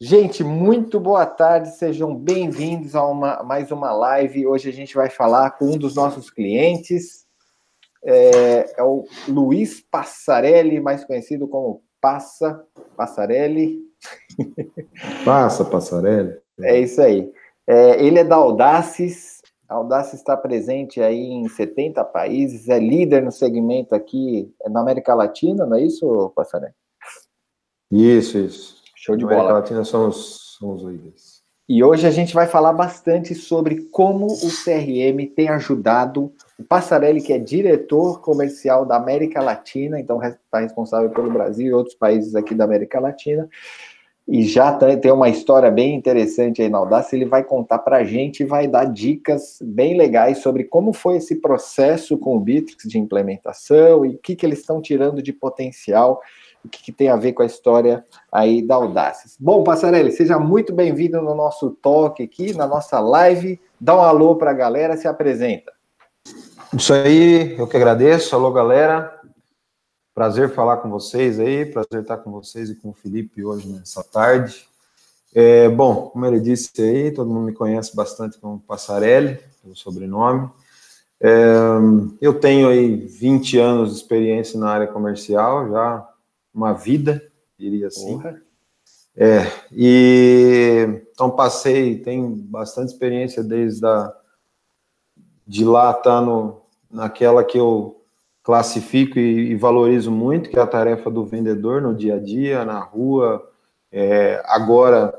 Gente, muito boa tarde, sejam bem-vindos a mais uma live. Hoje a gente vai falar com um dos nossos clientes, é o Luiz Passarelli, mais conhecido como Passarelli. Passarelli. É isso aí. Ele é da Audaces. A Audaces está presente aí em 70 países, é líder no segmento aqui na América Latina, não é isso, Passarelli? Isso. Show de bola. A América Latina são os líderes. E hoje a gente vai falar bastante sobre como o CRM tem ajudado o Passarelli, que é diretor comercial da América Latina, então está responsável pelo Brasil e outros países aqui da América Latina, e já tem uma história bem interessante aí na Audaces. Ele vai contar para a gente e vai dar dicas bem legais sobre como foi esse processo com o Bitrix de implementação e o que eles estão tirando de potencial, o que tem a ver com a história aí da Audaces. Bom, Passarelli, seja muito bem-vindo no nosso talk aqui, na nossa live. Dá um alô para a galera, se apresenta. Isso aí, eu que agradeço. Alô, galera. Prazer falar com vocês aí, prazer estar com vocês e com o Felipe hoje nessa tarde. Bom, como ele disse aí, todo mundo me conhece bastante como Passarelli, pelo sobrenome. Eu tenho aí 20 anos de experiência na área comercial, já uma vida, diria assim. Porra. Então tenho bastante experiência desde de lá, tá naquela que eu classifico e valorizo muito, que é a tarefa do vendedor no dia a dia, na rua, agora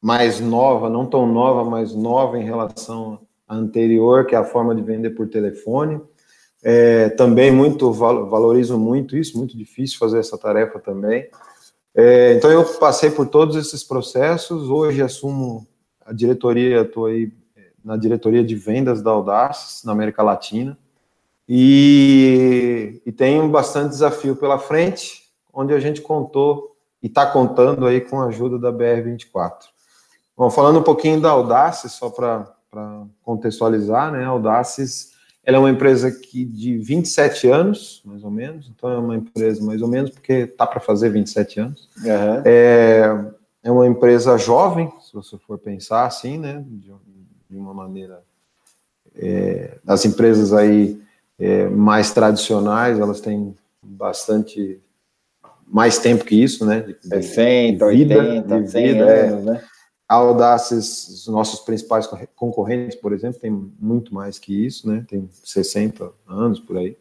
mais nova, não tão nova, mas nova em relação à anterior, que é a forma de vender por telefone. Também valorizo muito isso, muito difícil fazer essa tarefa também. Então, eu passei por todos esses processos, hoje assumo a diretoria, estou aí na diretoria de vendas da Audaces, na América Latina, e tenho bastante desafio pela frente, onde a gente contou e está contando aí com a ajuda da BR24. Bom, falando um pouquinho da Audaces, só para contextualizar, né, a Audaces... Ela é uma empresa de 27 anos, mais ou menos. Então, é uma empresa mais ou menos, porque está para fazer 27 anos. Uhum. É uma empresa jovem, se você for pensar assim, né? De uma maneira... as empresas aí mais tradicionais, elas têm bastante... Mais tempo que isso, né? 60, 80, 100 anos, né? A Audaces, os nossos principais concorrentes, por exemplo, tem muito mais que isso, né? Tem 60 anos por aí.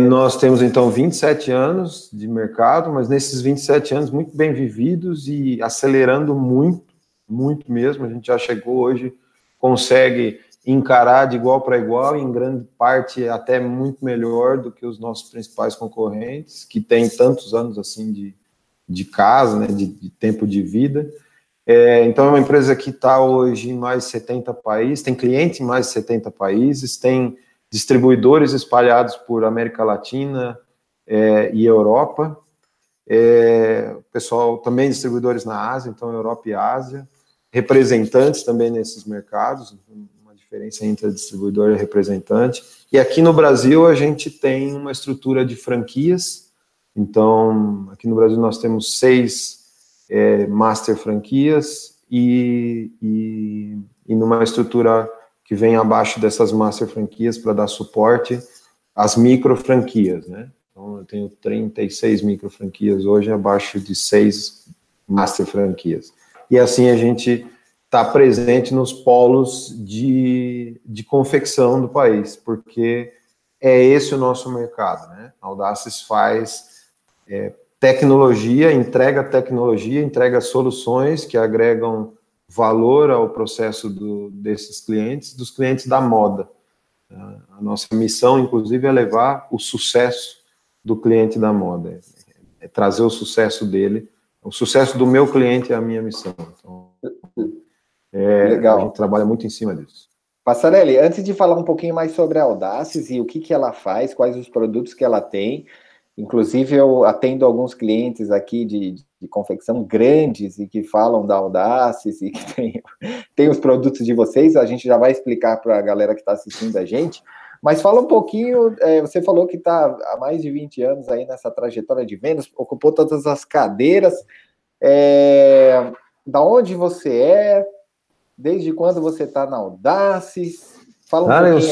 Nós temos, então, 27 anos de mercado, mas nesses 27 anos muito bem vividos e acelerando muito, muito mesmo. A gente já chegou hoje, consegue encarar de igual para igual, em grande parte até muito melhor do que os nossos principais concorrentes, que têm tantos anos assim de casa, né? De tempo de vida. Então, é uma empresa que está hoje em mais de 70 países, tem cliente em mais de 70 países, tem distribuidores espalhados por América Latina e Europa, pessoal também distribuidores na Ásia, então Europa e Ásia, representantes também nesses mercados, uma diferença entre distribuidor e representante. E aqui no Brasil a gente tem uma estrutura de franquias, então aqui no Brasil nós temos 6 master franquias e numa estrutura que vem abaixo dessas master franquias para dar suporte às micro franquias, né? Então, eu tenho 36 micro franquias hoje, abaixo de 6 master franquias. E assim a gente está presente nos polos de confecção do país, porque é esse o nosso mercado, né? A Audaces faz... tecnologia, entrega soluções que agregam valor ao processo dos clientes da moda. A nossa missão, inclusive, é levar o sucesso do cliente da moda, é trazer o sucesso dele, o sucesso do meu cliente é a minha missão. Então, legal. A gente trabalha muito em cima disso. Passarelli, antes de falar um pouquinho mais sobre a Audaces e o que ela faz, quais os produtos que ela tem... Inclusive, eu atendo alguns clientes aqui de confecção grandes e que falam da Audaces e que tem os produtos de vocês. A gente já vai explicar para a galera que está assistindo a gente. Mas fala um pouquinho, você falou que está há mais de 20 anos aí nessa trajetória de vendas, ocupou todas as cadeiras. Da onde você é? Desde quando você está na Audaces? Fala um pouquinho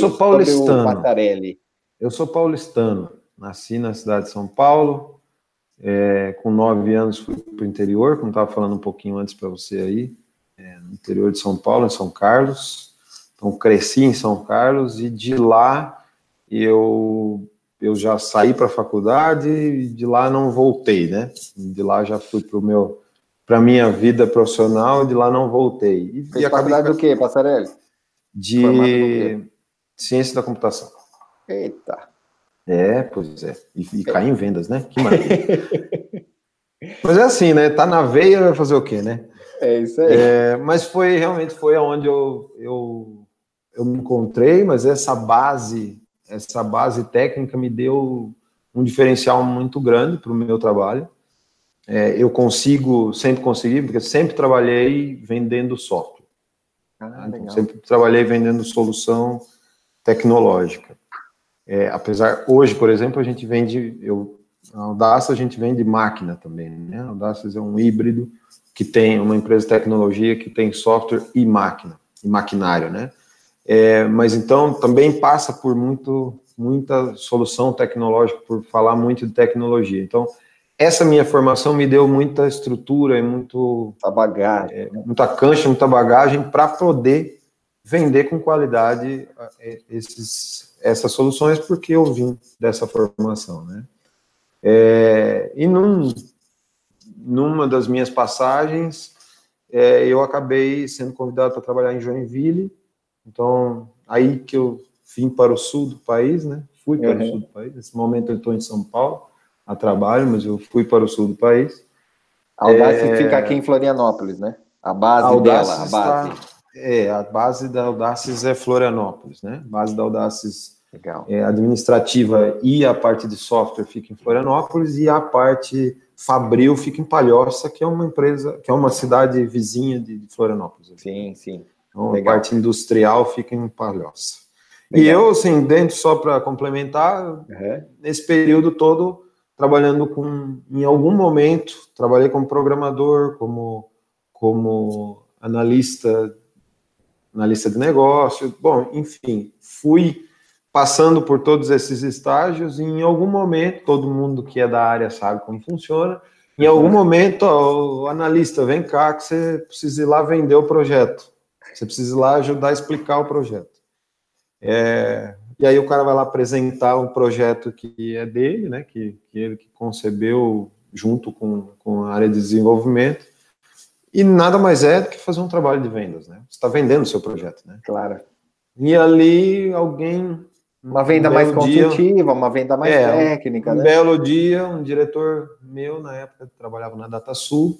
sobre paulistano, sobre o Passarelli. Eu sou paulistano, nasci na cidade de São Paulo, com 9 anos fui para o interior, como estava falando um pouquinho antes para você aí, no interior de São Paulo, em São Carlos. Então, cresci em São Carlos e de lá eu já saí para a faculdade e de lá não voltei, né? De lá já fui para a minha vida profissional e de lá não voltei. E fez faculdade do quê, Passarelli? De ciência da computação. Eita! Pois é. E cair em vendas, né? Que maravilha. Mas é assim, né? Tá na veia, vai fazer o quê, né? É isso aí. Mas foi onde eu me encontrei, mas essa base técnica me deu um diferencial muito grande para o meu trabalho. Eu sempre consegui, porque sempre trabalhei vendendo software. Ah, então, sempre trabalhei vendendo solução tecnológica. Apesar, hoje, por exemplo, na Audaces a gente vende máquina também, né? A Audaces é um híbrido que tem uma empresa de tecnologia que tem software e máquina, e maquinário, né? Mas então também passa por muita solução tecnológica, por falar muito de tecnologia. Então, essa minha formação me deu muita estrutura e muita cancha, muita bagagem para poder vender com qualidade essas soluções, porque eu vim dessa formação, né? E numa das minhas passagens, eu acabei sendo convidado para trabalhar em Joinville. Então, aí que eu vim para o sul do país, né? Fui para o sul do país. Nesse momento eu estou em São Paulo a trabalho, mas eu fui para o sul do país. A Audaces fica aqui em Florianópolis, né? A base dela. A base da Audaces é Florianópolis, né? A base da Audaces administrativa e a parte de software fica em Florianópolis e a parte fabril fica em Palhoça, que é uma empresa, que é uma cidade vizinha de Florianópolis. Sim, sim. Então, a parte industrial fica em Palhoça. Legal. E eu, assim, só para complementar, nesse período todo, trabalhando em algum momento, trabalhei como programador, como analista de negócio, bom, enfim, fui passando por todos esses estágios e em algum momento, todo mundo que é da área sabe como funciona, em algum momento, o analista, vem cá que você precisa ir lá vender o projeto, você precisa ir lá ajudar a explicar o projeto. E aí o cara vai lá apresentar um projeto que é dele, né, que ele que concebeu junto com a área de desenvolvimento, e nada mais é do que fazer um trabalho de vendas, né? Você está vendendo o seu projeto, né? Claro. E ali alguém... Uma venda mais consultiva, uma venda mais técnica, né? Um belo dia, um diretor meu, na época, que trabalhava na DataSul,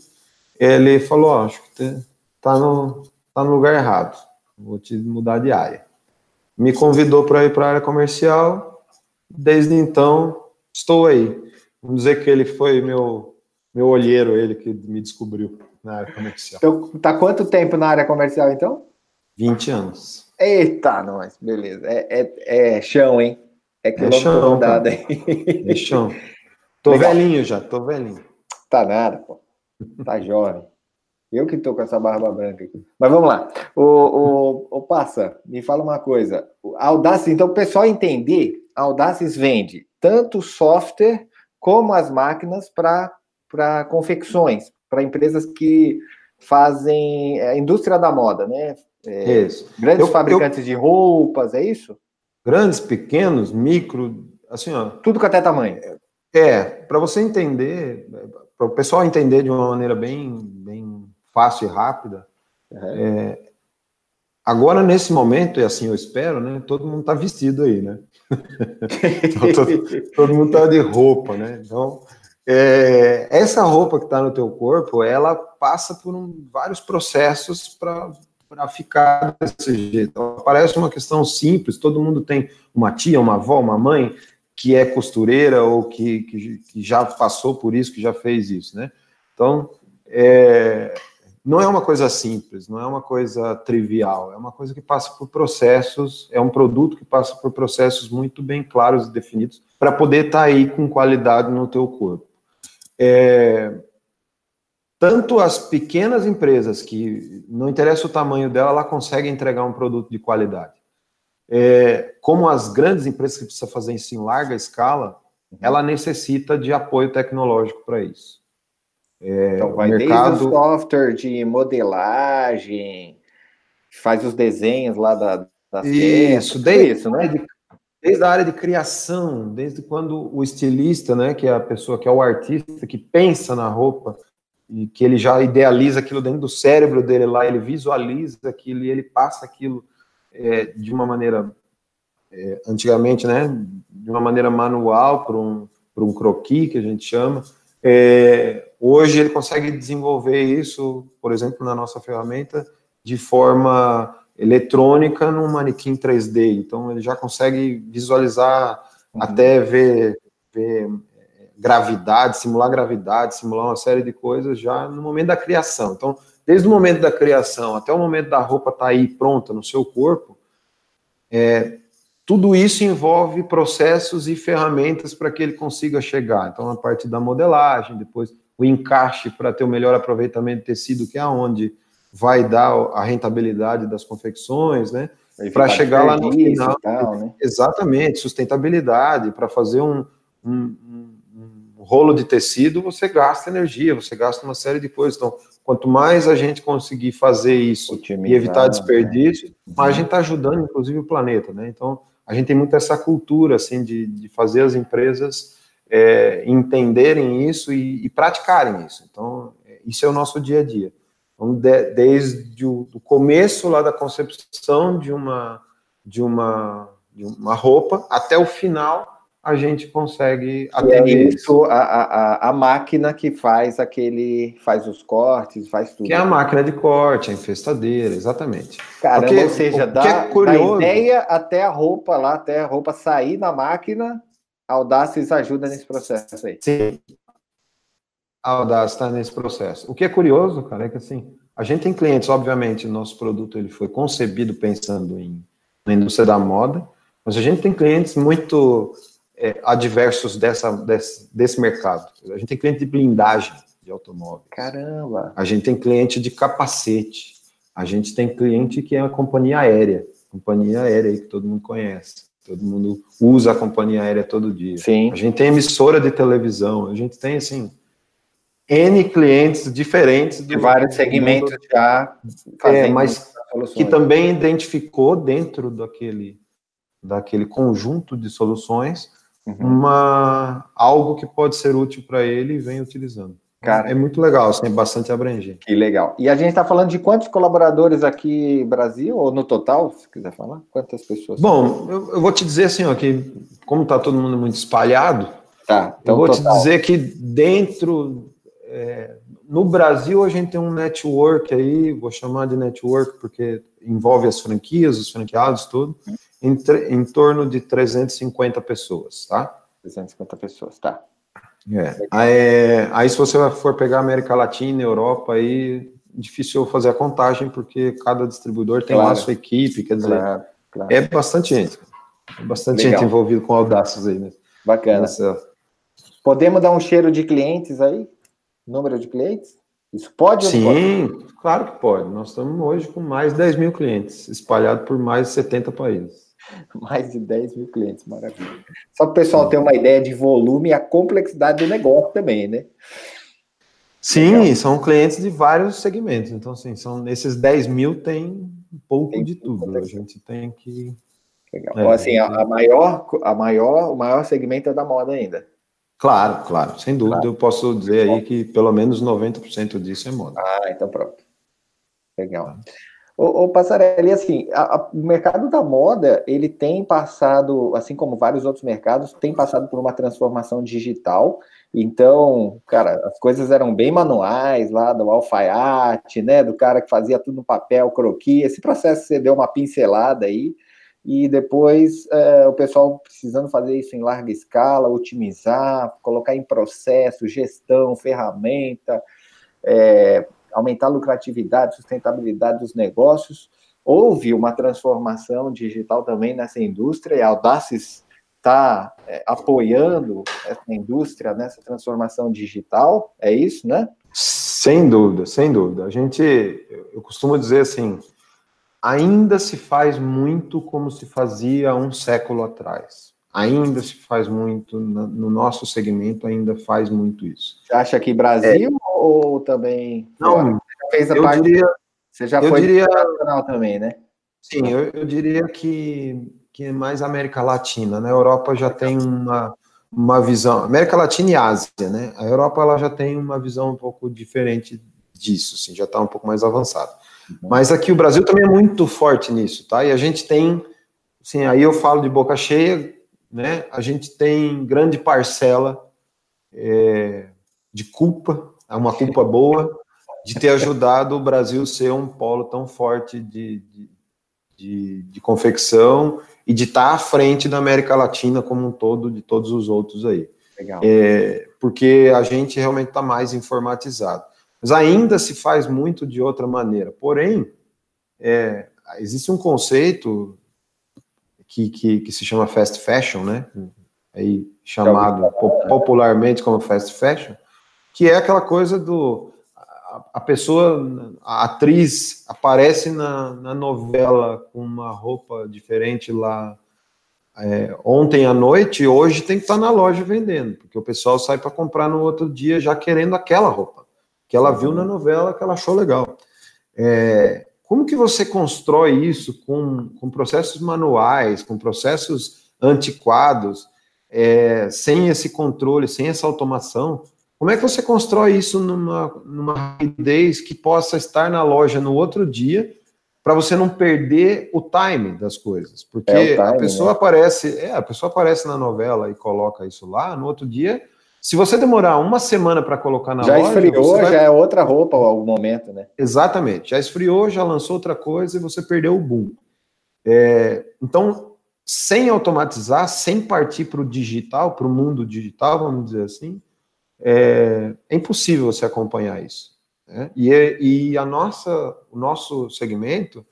ele falou, acho que tá no lugar errado, vou te mudar de área. Me convidou para ir para a área comercial, desde então, estou aí. Vamos dizer que ele foi meu olheiro, ele que me descobriu. Na área comercial. Então, tá quanto tempo na área comercial, então? 20 anos. Eita, nós, beleza. É chão, hein? É quilômetro andado, hein? É chão. Tô velhinho já. Tá nada, pô. Tá jovem. Eu que tô com essa barba branca aqui. Mas vamos lá. Ô Passa, me fala uma coisa. A Audaces, então, o pessoal entender, a Audaces vende tanto software como as máquinas para confecções, para empresas que fazem a indústria da moda, né? Isso. Grandes fabricantes de roupas, é isso? Grandes, pequenos, micro, assim, ó. Tudo com até tamanho. Para você entender, para o pessoal entender de uma maneira bem, bem fácil e rápida, agora, nesse momento, e assim eu espero, né? Todo mundo tá vestido aí, né? Então, todo mundo tá de roupa, né? Então... essa roupa que está no teu corpo, ela passa por vários processos para ficar desse jeito. Então, parece uma questão simples, todo mundo tem uma tia, uma avó, uma mãe que é costureira ou que já passou por isso, que já fez isso, né? Então, não é uma coisa simples, não é uma coisa trivial, é uma coisa que passa por processos, é um produto que passa por processos muito bem claros e definidos para poder estar aí com qualidade no teu corpo. tanto as pequenas empresas, que não interessa o tamanho dela, ela consegue entregar um produto de qualidade, como as grandes empresas que precisam fazer isso em larga escala, ela necessita de apoio tecnológico para isso. Então vai desde o software de modelagem, faz os desenhos lá da isso, desde a área de criação, desde quando o estilista, né, que é a pessoa, que é o artista, que pensa na roupa, e que ele já idealiza aquilo dentro do cérebro dele lá, ele visualiza aquilo e ele passa aquilo de uma maneira, antigamente, né, de uma maneira manual para um croquis, que a gente chama. Hoje ele consegue desenvolver isso, por exemplo, na nossa ferramenta, de forma eletrônica, num manequim 3D. Então ele já consegue visualizar, até ver gravidade, simular gravidade, simular uma série de coisas já no momento da criação. Então, desde o momento da criação até o momento da roupa estar aí pronta no seu corpo, tudo isso envolve processos e ferramentas para que ele consiga chegar. Então, a parte da modelagem, depois o encaixe para ter o melhor aproveitamento de tecido, que é onde vai dar a rentabilidade das confecções, né? Para chegar lá no final. Tal, né? Exatamente, sustentabilidade. Para fazer um rolo de tecido, você gasta energia, você gasta uma série de coisas. Então, quanto mais a gente conseguir fazer isso e evitar desperdício, mais a gente está ajudando, inclusive, o planeta, né? Então, a gente tem muito essa cultura, assim, de fazer as empresas entenderem isso e praticarem isso. Então, isso é o nosso dia a dia. Então, desde o começo lá da concepção de uma roupa até o final, a gente consegue atender isso. A máquina que faz faz os cortes, faz tudo. Que é a máquina de corte, a infestadeira, exatamente. Caramba, porque, ou seja, da ideia até a roupa lá, até a roupa sair na máquina, a Audaces ajuda nesse processo aí. Sim. A Audaces está nesse processo. O que é curioso, cara, é que assim, a gente tem clientes, obviamente, nosso produto ele foi concebido pensando na indústria da moda, mas a gente tem clientes muito adversos desse mercado. A gente tem cliente de blindagem de automóvel. Caramba! A gente tem cliente de capacete. A gente tem cliente que é a companhia aérea. Companhia aérea aí que todo mundo conhece. Todo mundo usa a companhia aérea todo dia. Sim. A gente tem emissora de televisão. A gente tem, assim, N clientes diferentes. De vários segmentos já fazendo. Mas que também identificou dentro daquele conjunto de soluções, algo que pode ser útil para ele e vem utilizando. Cara, é muito legal, assim, é bastante abrangente. Que legal. E a gente está falando de quantos colaboradores aqui no Brasil, ou no total, se quiser falar? Quantas pessoas? Bom, eu vou te dizer assim, ó, que como está todo mundo muito espalhado, então eu vou te dizer que dentro... no Brasil, a gente tem um network aí, vou chamar de network porque envolve as franquias, os franqueados, tudo, em torno de 350 pessoas, tá? 350 pessoas, tá. Aí, se você for pegar América Latina, Europa, aí difícil eu fazer a contagem, porque cada distribuidor tem lá a sua equipe, quer dizer, claro. É bastante gente. É bastante gente envolvida com Audaces aí, né? Bacana. Podemos dar um cheiro de clientes aí? Número de clientes? Isso pode? Sim, pode? Claro que pode. Nós estamos hoje com mais de 10 mil clientes, espalhados por mais de 70 países. Mais de 10 mil clientes, maravilha. Só para o pessoal ter uma ideia de volume e a complexidade do negócio também, né? Sim, são clientes de vários segmentos. Então, assim, nesses 10 mil tem um pouco de tudo. A gente tem que... Legal. Assim, o maior segmento é da moda ainda. Claro, sem dúvida, eu posso dizer aí que pelo menos 90% disso é moda. Então pronto. Legal. O Passarelli, assim, o mercado da moda, ele tem passado, assim como vários outros mercados, tem passado por uma transformação digital. Então, cara, as coisas eram bem manuais lá, do alfaiate, né, do cara que fazia tudo no papel, croquis, esse processo você deu uma pincelada aí. E depois o pessoal precisando fazer isso em larga escala, otimizar, colocar em processo, gestão, ferramenta, aumentar a lucratividade, sustentabilidade dos negócios. Houve uma transformação digital também nessa indústria, e a Audaces está apoiando essa indústria nessa transformação digital, é isso, né? Sem dúvida, sem dúvida. A gente, eu costumo dizer assim, ainda se faz muito como se fazia um século atrás. Ainda se faz muito, no nosso segmento ainda faz muito isso. Você acha que Brasil ou também... Não, fez a parte, diria, você já foi internacional também, né? Sim, eu diria que é mais América Latina, né? A Europa já tem uma visão, América Latina e Ásia, né? A Europa ela já tem uma visão um pouco diferente disso, assim, já está um pouco mais avançada. Mas aqui o Brasil também é muito forte nisso, tá? E a gente tem, assim, aí eu falo de boca cheia, né? A gente tem grande parcela de culpa, uma culpa boa, de ter ajudado o Brasil a ser um polo tão forte de confecção e de estar à frente da América Latina como um todo, de todos os outros aí. Legal. Porque a gente realmente está mais informatizado. Mas ainda se faz muito de outra maneira. Porém, existe um conceito que se chama fast fashion, né? Aí, chamado popularmente como fast fashion, que é aquela coisa do... A pessoa, a atriz, aparece na novela com uma roupa diferente lá ontem à noite e hoje tem que estar na loja vendendo, porque o pessoal sai para comprar no outro dia já querendo aquela roupa que ela viu na novela, que ela achou legal. Como que você constrói isso com processos manuais, com processos antiquados, sem esse controle, sem essa automação? Como é que você constrói isso numa rapidez que possa estar na loja no outro dia, para você não perder o timing das coisas? Porque a pessoa aparece, a pessoa aparece na novela e coloca isso lá, no outro dia, se você demorar uma semana para colocar na loja... Já esfriou, já é outra roupa ao momento, né? Exatamente, já esfriou, já lançou outra coisa e você perdeu o boom. Então, sem automatizar, sem partir para o digital, para o mundo digital, vamos dizer assim, é impossível você acompanhar isso, né? E o nosso segmento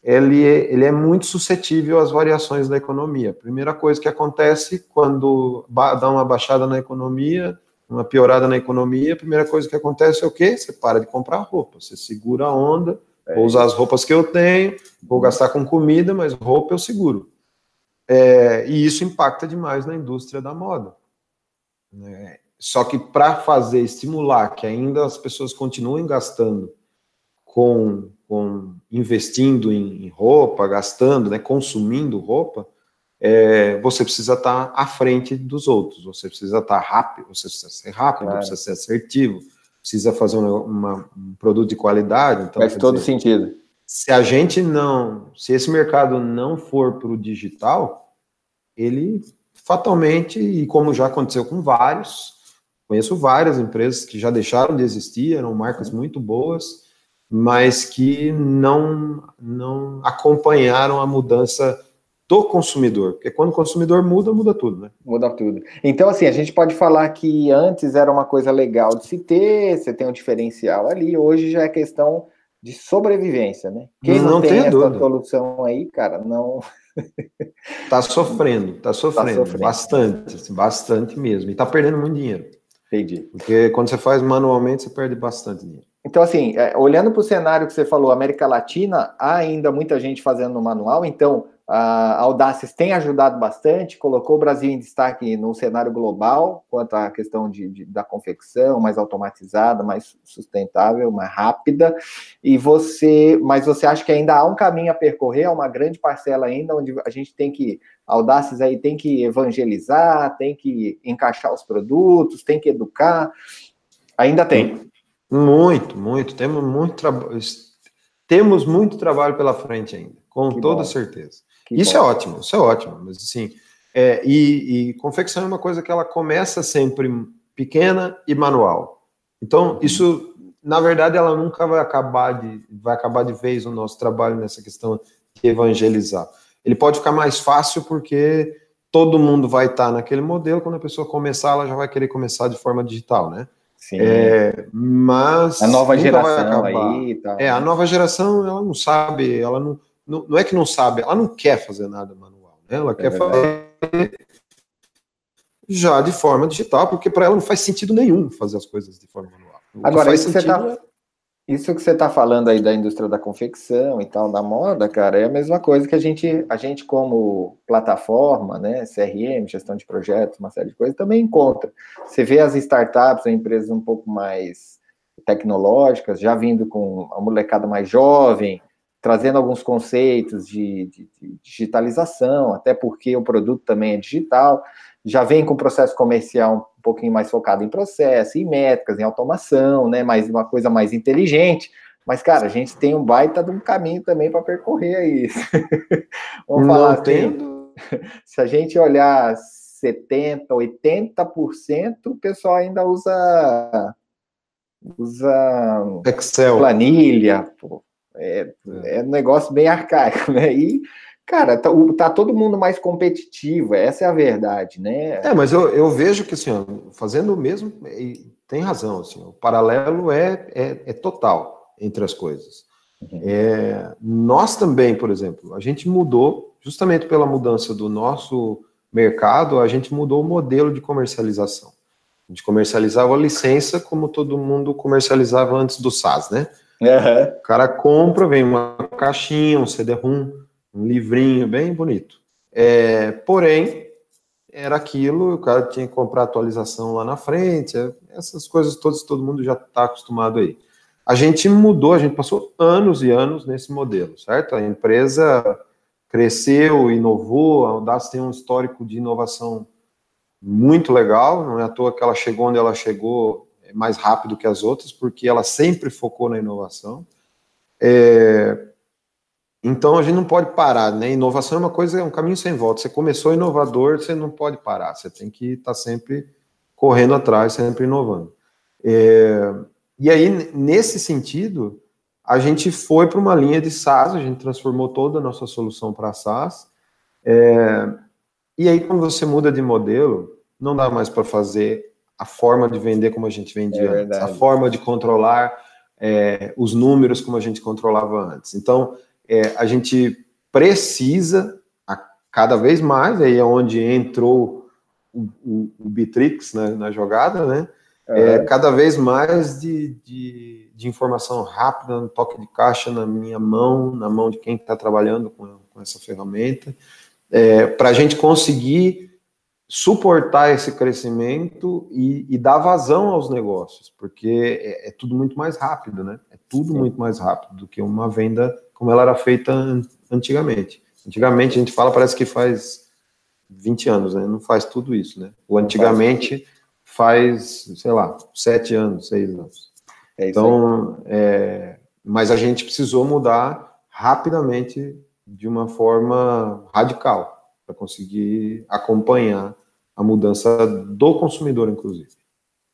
ele é muito suscetível às variações da economia. A primeira coisa que acontece quando dá uma baixada na economia, uma piorada na economia, a primeira coisa que acontece é o quê? Você para de comprar roupa, você segura a onda, vou usar as roupas que eu tenho, vou gastar com comida, mas roupa eu seguro. E isso impacta demais na indústria da moda, né? Só que para estimular que ainda as pessoas continuem gastando, investindo em roupa, gastando, né, consumindo roupa, você precisa estar à frente dos outros, você precisa estar rápido, você precisa ser rápido, claro. Precisa ser assertivo, precisa fazer um produto de qualidade. Então, faz todo sentido. Se esse mercado não for para o digital, ele fatalmente, e como já aconteceu com vários, conheço várias empresas que já deixaram de existir, eram marcas muito boas, mas que não acompanharam a mudança do consumidor. Porque quando o consumidor muda, muda tudo, né? Muda tudo. Então, assim, a gente pode falar que antes era uma coisa legal de se ter, você tem um diferencial ali, hoje já é questão de sobrevivência, né? Quem não tem essa solução aí, cara, não... Tá sofrendo bastante mesmo, e tá perdendo muito dinheiro. Entendi. Porque quando você faz manualmente, você perde bastante dinheiro. Então, assim, olhando para o cenário que você falou, América Latina, há ainda muita gente fazendo no manual, então a Audaces tem ajudado bastante, colocou o Brasil em destaque no cenário global, quanto à questão da confecção, mais automatizada, mais sustentável, mais rápida, mas você acha que ainda há um caminho a percorrer, há uma grande parcela ainda, onde a gente tem que, a Audaces aí tem que evangelizar, tem que encaixar os produtos, tem que educar, ainda tem. Muito, temos muito trabalho pela frente ainda, com toda certeza. Isso é ótimo, mas assim, e confecção é uma coisa que ela começa sempre pequena e manual. Então, isso, na verdade, ela nunca vai acabar de vez o nosso trabalho nessa questão de evangelizar. Ele pode ficar mais fácil porque todo mundo vai estar naquele modelo, quando a pessoa começar, ela já vai querer começar de forma digital, né? Sim. Mas a nova geração aí, tá. A nova geração, ela não sabe, ela não é que não sabe, ela não quer fazer nada manual, né? Ela quer fazer já de forma digital, porque para ela não faz sentido nenhum fazer as coisas de forma manual. Agora, isso que você está falando aí da indústria da confecção e tal, da moda, cara, é a mesma coisa que a gente como plataforma, né, CRM, gestão de projetos, uma série de coisas, também encontra. Você vê as startups, as empresas um pouco mais tecnológicas, já vindo com a molecada mais jovem, trazendo alguns conceitos de digitalização, até porque o produto também é digital, já vem com o processo comercial um pouquinho mais focado em processo, em métricas, em automação, né? Mais uma coisa mais inteligente. Mas, cara, a gente tem um baita de um caminho também para percorrer aí. Vamos falar assim, se a gente olhar 70%, 80%, o pessoal ainda usa Excel, planilha, pô. É um negócio bem arcaico, né? E, cara, tá todo mundo mais competitivo, essa é a verdade, né? Mas eu vejo que, assim, fazendo o mesmo, tem razão, assim, o paralelo é total entre as coisas. Uhum. Nós também, por exemplo, a gente mudou, justamente pela mudança do nosso mercado, a gente mudou o modelo de comercialização. A gente comercializava a licença como todo mundo comercializava antes do SaaS, né? Uhum. O cara compra, vem uma caixinha, um CD-ROM, um livrinho bem bonito. Porém, era aquilo, o cara tinha que comprar atualização lá na frente, essas coisas todas, todo mundo já está acostumado aí. A gente mudou, a gente passou anos e anos nesse modelo, certo? A empresa cresceu, inovou, a Audaces tem um histórico de inovação muito legal, não é à toa que ela chegou onde ela chegou, mais rápido que as outras, porque ela sempre focou na inovação. Então, a gente não pode parar, né? Inovação é uma coisa, é um caminho sem volta. Você começou inovador, você não pode parar. Você tem que estar sempre correndo atrás, sempre inovando. E aí, nesse sentido, a gente foi para uma linha de SaaS, a gente transformou toda a nossa solução para SaaS. E aí, quando você muda de modelo, não dá mais para fazer a forma de vender como a gente vendia antes, a forma de controlar os números como a gente controlava antes. Então, a gente precisa, cada vez mais, aí é onde entrou o Bitrix, né, na jogada, né? Cada vez mais de informação rápida, no toque de caixa, na minha mão, na mão de quem está trabalhando com essa ferramenta, para a gente conseguir suportar esse crescimento e dar vazão aos negócios, porque é tudo muito mais rápido, né? É tudo muito mais rápido do que uma venda como ela era feita antigamente. Antigamente, a gente fala, parece que faz 20 anos, né? Não faz tudo isso, né? O antigamente faz, sei lá, 7 anos, 6 anos. Então, mas a gente precisou mudar rapidamente de uma forma radical para conseguir acompanhar a mudança do consumidor, inclusive.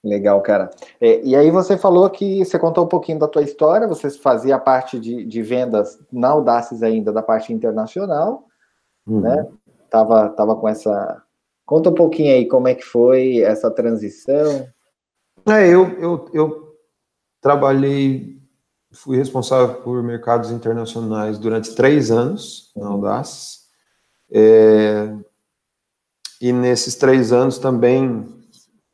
Legal, cara. E aí você falou que você contou um pouquinho da tua história, você fazia a parte de vendas na Audaces ainda, da parte internacional, né? Tava com essa... Conta um pouquinho aí como é que foi essa transição. Eu trabalhei, fui responsável por mercados internacionais durante 3 anos na Audaces. E nesses 3 anos também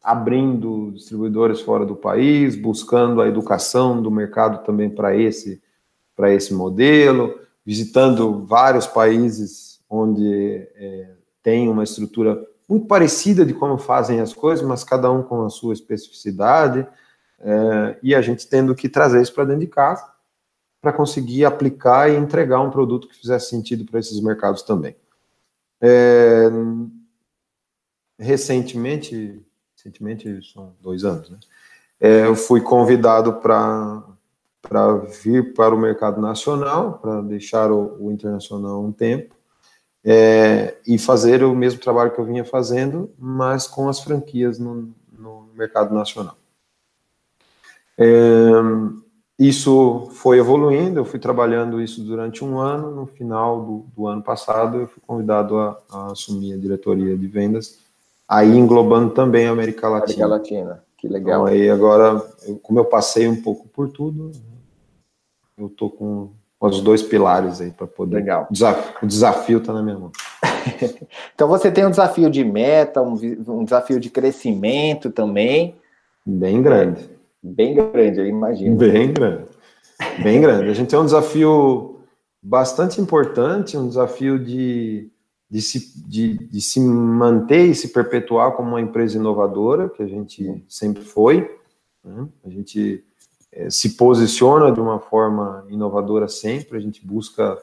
abrindo distribuidores fora do país, buscando a educação do mercado também para esse modelo, visitando vários países onde tem uma estrutura muito parecida de como fazem as coisas, mas cada um com a sua especificidade, e a gente tendo que trazer isso para dentro de casa, para conseguir aplicar e entregar um produto que fizesse sentido para esses mercados também. Recentemente, são 2 anos, né? Eu fui convidado para vir para o mercado nacional, para deixar o internacional um tempo, e fazer o mesmo trabalho que eu vinha fazendo, mas com as franquias no mercado nacional. Isso foi evoluindo, eu fui trabalhando isso durante 1 ano, no final do ano passado, eu fui convidado a assumir a diretoria de vendas, aí englobando também a América Latina. América Latina, que legal. Então, aí agora, como eu passei um pouco por tudo, eu tô com os 2 pilares aí para poder... Legal. O desafio tá na minha mão. Então você tem um desafio de meta, um desafio de crescimento também. Bem grande. bem grande, eu imagino. Bem grande. Bem grande. A gente tem um desafio bastante importante, um desafio de se manter e se perpetuar como uma empresa inovadora, que a gente sempre foi, né? A gente se posiciona de uma forma inovadora sempre, a gente busca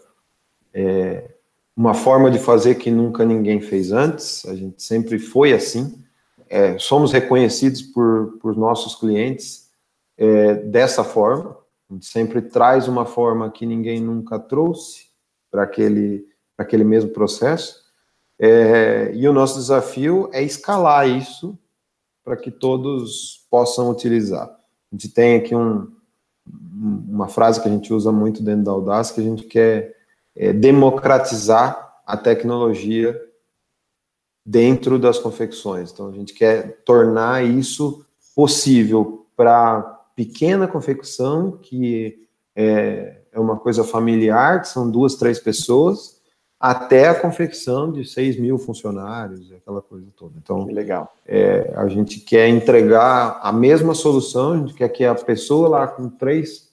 uma forma de fazer que nunca ninguém fez antes, a gente sempre foi assim, somos reconhecidos por nossos clientes dessa forma, a gente sempre traz uma forma que ninguém nunca trouxe para aquele mesmo processo, e o nosso desafio é escalar isso para que todos possam utilizar. A gente tem aqui uma frase que a gente usa muito dentro da Audaces, que a gente quer democratizar a tecnologia dentro das confecções. Então, a gente quer tornar isso possível para pequena confecção, que é uma coisa familiar, que são 2, 3 pessoas, até a confecção de 6.000 funcionários, aquela coisa toda. Então, legal. A gente quer entregar a mesma solução, a gente quer que a pessoa lá com 3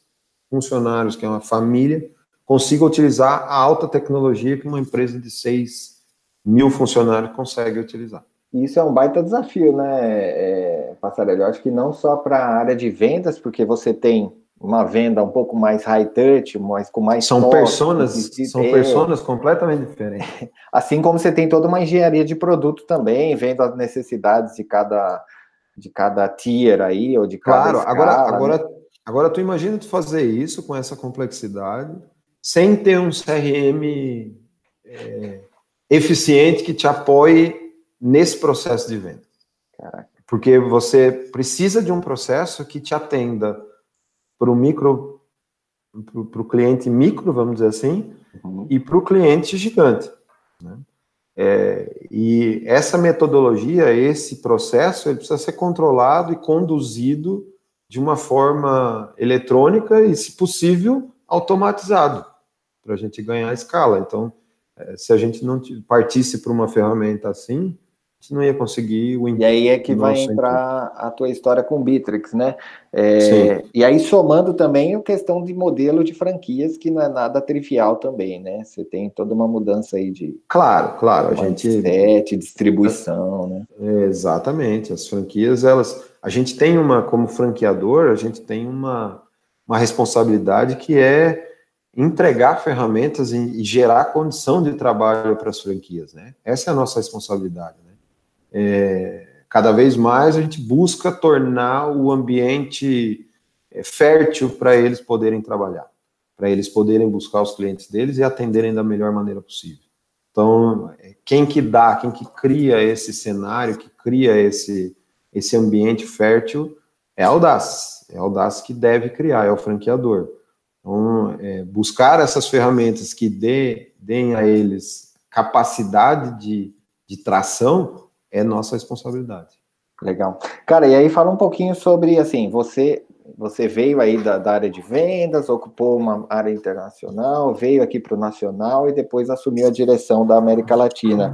funcionários, que é uma família, consiga utilizar a alta tecnologia que uma empresa de 6.000 funcionários consegue utilizar. Isso é um baita desafio, né, Passarelli? Eu acho que não só para a área de vendas, porque você tem uma venda um pouco mais high-touch, mas com mais... São personas completamente diferentes. Assim como você tem toda uma engenharia de produto também, vendo as necessidades de cada tier aí, ou de cada escala. Claro, agora tu imagina tu fazer isso com essa complexidade, sem ter um CRM eficiente que te apoie nesse processo de venda. Caraca. Porque você precisa de um processo que te atenda para o cliente micro, vamos dizer assim, e para o cliente gigante, né? E essa metodologia, esse processo, ele precisa ser controlado e conduzido de uma forma eletrônica e, se possível, automatizado, para a gente ganhar escala. Então, se a gente não partisse para uma ferramenta assim, a gente não ia conseguir o intuito. E aí é que vai entrar a tua história com o Bitrix, né? E aí somando também a questão de modelo de franquias, que não é nada trivial também, né? Você tem toda uma mudança aí de... Claro. Mindset, distribuição, né? Exatamente. As franquias, a gente tem como franqueador, a gente tem uma responsabilidade que é entregar ferramentas e gerar condição de trabalho para as franquias, né? Essa é a nossa responsabilidade, né? Cada vez mais a gente busca tornar o ambiente fértil para eles poderem trabalhar, para eles poderem buscar os clientes deles e atenderem da melhor maneira possível. Então, quem que cria esse cenário, que cria esse ambiente fértil é a Audaces. É a Audaces que deve criar, é o franqueador. Então, buscar essas ferramentas que deem a eles capacidade de tração é nossa responsabilidade. Legal. Cara, e aí fala um pouquinho sobre, assim, você veio aí da área de vendas, ocupou uma área internacional, veio aqui para o nacional e depois assumiu a direção da América Latina.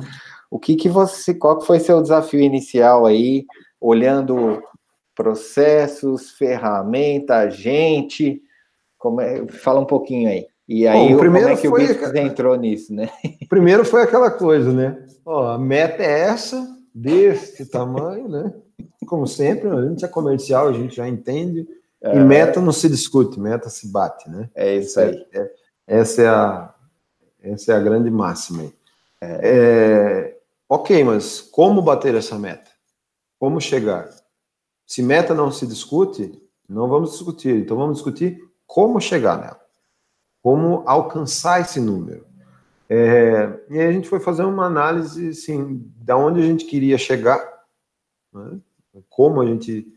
Qual que foi seu desafio inicial aí, olhando processos, ferramenta, gente, fala um pouquinho aí. E aí, o Bitrix entrou nisso, né? Primeiro foi aquela coisa, né? Ó, a meta é essa, desse tamanho, né? Como sempre, a gente é comercial, a gente já entende. E meta não se discute, meta se bate, né? É isso aí. Essa é a grande máxima aí. Ok, mas como bater essa meta? Como chegar? Se meta não se discute, não vamos discutir. Então vamos discutir como chegar nela. Como alcançar esse número. E aí a gente foi fazer uma análise, assim, da onde a gente queria chegar, né? Como a gente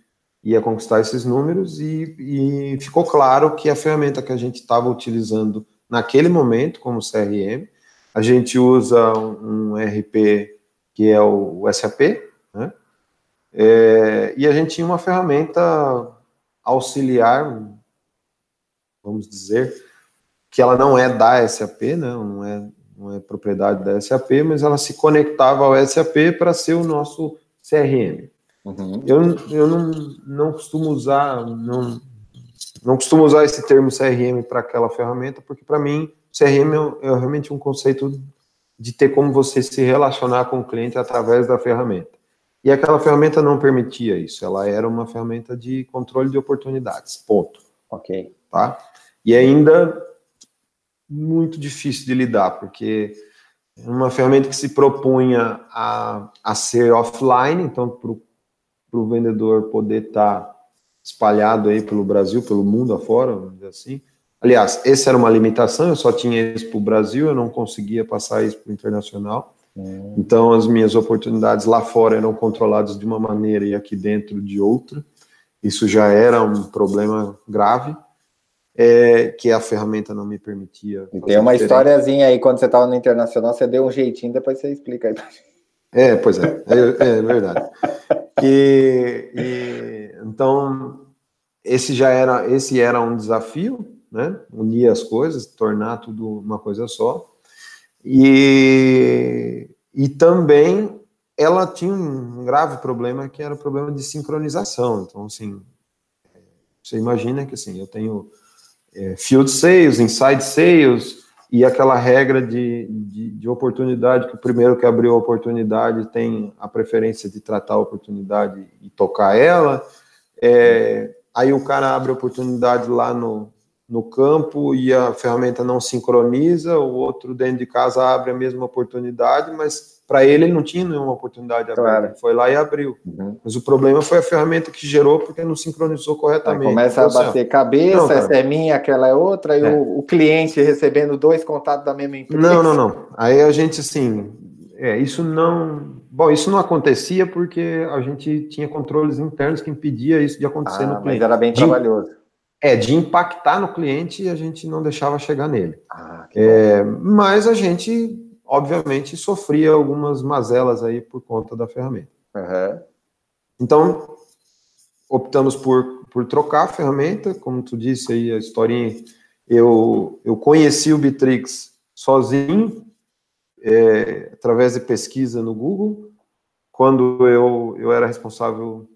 ia conquistar esses números, e ficou claro que a ferramenta que a gente estava utilizando naquele momento, como CRM, a gente usa um RP que é o SAP, né? E a gente tinha uma ferramenta auxiliar, vamos dizer, que ela não é da SAP, né? não é propriedade da SAP, mas ela se conectava ao SAP para ser o nosso CRM. Uhum. Eu não costumo usar, não costumo usar esse termo CRM para aquela ferramenta, porque para mim CRM é realmente um conceito de ter como você se relacionar com o cliente através da ferramenta. E aquela ferramenta não permitia isso, ela era uma ferramenta de controle de oportunidades, ponto. Ok. Tá? E ainda muito difícil de lidar, porque uma ferramenta que se propunha a ser offline, então para o vendedor poder estar espalhado aí pelo Brasil, pelo mundo afora, vamos dizer assim. Aliás, essa era uma limitação, eu só tinha isso para o Brasil, eu não conseguia passar isso para o internacional. Então, as minhas oportunidades lá fora eram controladas de uma maneira e aqui dentro de outra. Isso já era um problema grave, que a ferramenta não me permitia. E tem uma historiazinha aí, quando você estava no internacional, você deu um jeitinho, depois você explica aí pra gente. É, pois é, é verdade. Então, esse era um desafio, né? Unir as coisas, tornar tudo uma coisa só. E também ela tinha um grave problema, que era o problema de sincronização. Então, assim, você imagina que assim, eu tenho field sales, inside sales, e aquela regra de oportunidade, que o primeiro que abriu a oportunidade tem a preferência de tratar a oportunidade e tocar ela. Aí o cara abre a oportunidade lá no campo e a ferramenta não sincroniza, o outro dentro de casa abre a mesma oportunidade, mas para ele não tinha nenhuma oportunidade aberta, claro. Foi lá e abriu. Uhum. Mas o problema foi a ferramenta que gerou, porque não sincronizou corretamente. Aí começa a bater cabeça, não, essa é minha, aquela é outra, e o cliente recebendo dois contatos da mesma empresa. Não. Aí a gente, assim, isso não... Bom, isso não acontecia porque a gente tinha controles internos que impedia isso de acontecer no cliente. Mas era bem trabalhoso. De impactar no cliente, e a gente não deixava chegar nele. Mas a gente, obviamente, sofria algumas mazelas aí por conta da ferramenta. Uhum. Então, optamos por trocar a ferramenta, como tu disse aí, a historinha. Eu conheci o Bitrix sozinho, através de pesquisa no Google, quando eu era responsável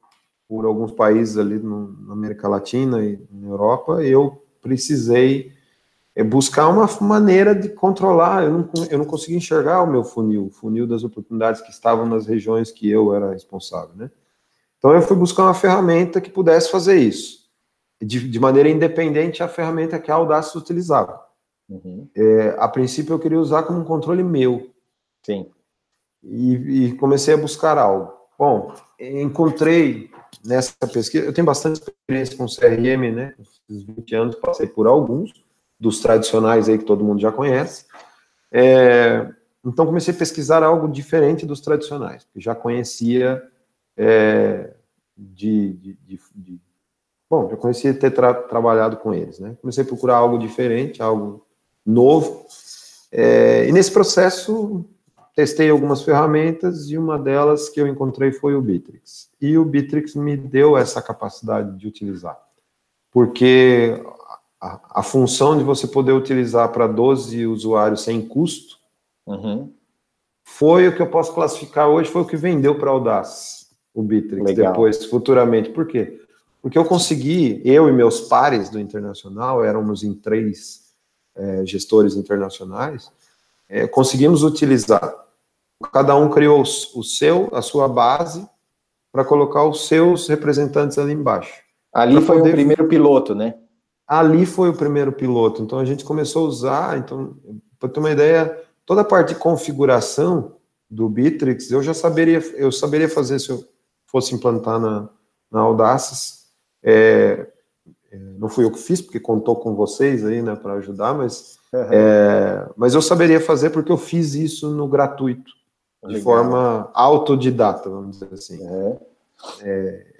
por alguns países ali na América Latina e na Europa, eu precisei buscar uma maneira de controlar. Eu não conseguia enxergar o funil das oportunidades que estavam nas regiões que eu era responsável, né? Então eu fui buscar uma ferramenta que pudesse fazer isso, de maneira independente à ferramenta que a Audaces utilizava. Uhum. A princípio eu queria usar como um controle meu. Sim. E comecei a buscar algo. Bom, encontrei nessa pesquisa, eu tenho bastante experiência com CRM, né? Esses 20 anos, passei por alguns, dos tradicionais aí que todo mundo já conhece. Então, comecei a pesquisar algo diferente dos tradicionais, que já conhecia eu conhecia ter trabalhado com eles, né? Comecei a procurar algo diferente, algo novo. E nesse processo... Testei algumas ferramentas e uma delas que eu encontrei foi o Bitrix. E o Bitrix me deu essa capacidade de utilizar. Porque a função de você poder utilizar para 12 usuários sem custo, uhum, foi o que eu posso classificar hoje, foi o que vendeu para a Audaces, o Bitrix. Legal. Depois, futuramente. Por quê? Porque eu consegui, eu e meus pares do internacional, éramos em 3 gestores internacionais, conseguimos utilizar. Cada um criou a sua base, para colocar os seus representantes ali embaixo. Ali foi o primeiro piloto, né? Ali foi o primeiro piloto. Então, a gente começou a usar, então, para ter uma ideia, toda a parte de configuração do Bitrix, eu saberia fazer se eu fosse implantar na Audaces. Não fui eu que fiz, porque contou com vocês aí, né, para ajudar, mas eu saberia fazer porque eu fiz isso no gratuito, de forma autodidata, vamos dizer assim.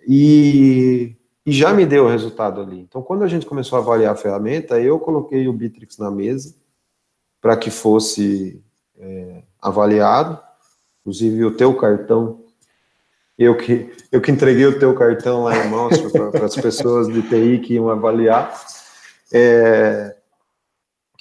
E já me deu o resultado ali. Então, quando a gente começou a avaliar a ferramenta, eu coloquei o Bitrix na mesa para que fosse avaliado. Inclusive, o teu cartão, eu que entreguei o teu cartão lá em mãos para as pessoas de TI que iam avaliar,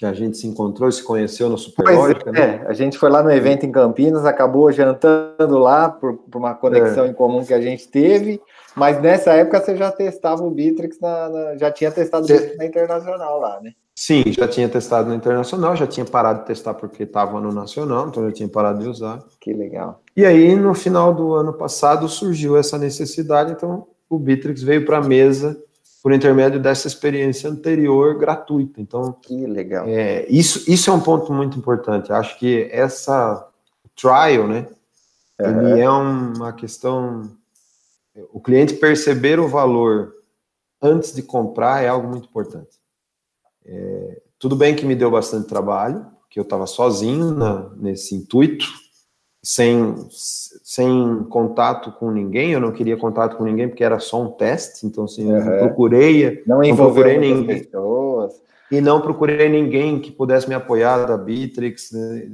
que a gente se encontrou e se conheceu na Superbólica, né? A gente foi lá no evento em Campinas, acabou jantando lá por uma conexão em comum que a gente teve, mas nessa época você já testava o Bitrix, já tinha testado o Bitrix na Internacional lá, né? Sim, já tinha testado na Internacional, já tinha parado de testar porque estava no Nacional, então já tinha parado de usar. Que legal. E aí, no final do ano passado, surgiu essa necessidade, então o Bitrix veio para a mesa por intermédio dessa experiência anterior gratuita. Então, que legal. Isso é um ponto muito importante. Acho que essa trial, né? Ele é uma questão. O cliente perceber o valor antes de comprar é algo muito importante. Tudo bem que me deu bastante trabalho, que eu estava sozinho nesse intuito, sem contato com ninguém. Eu não queria contato com ninguém porque era só um teste, então assim, eu não procurei ninguém pessoas. E não procurei ninguém que pudesse me apoiar da Bitrix, né,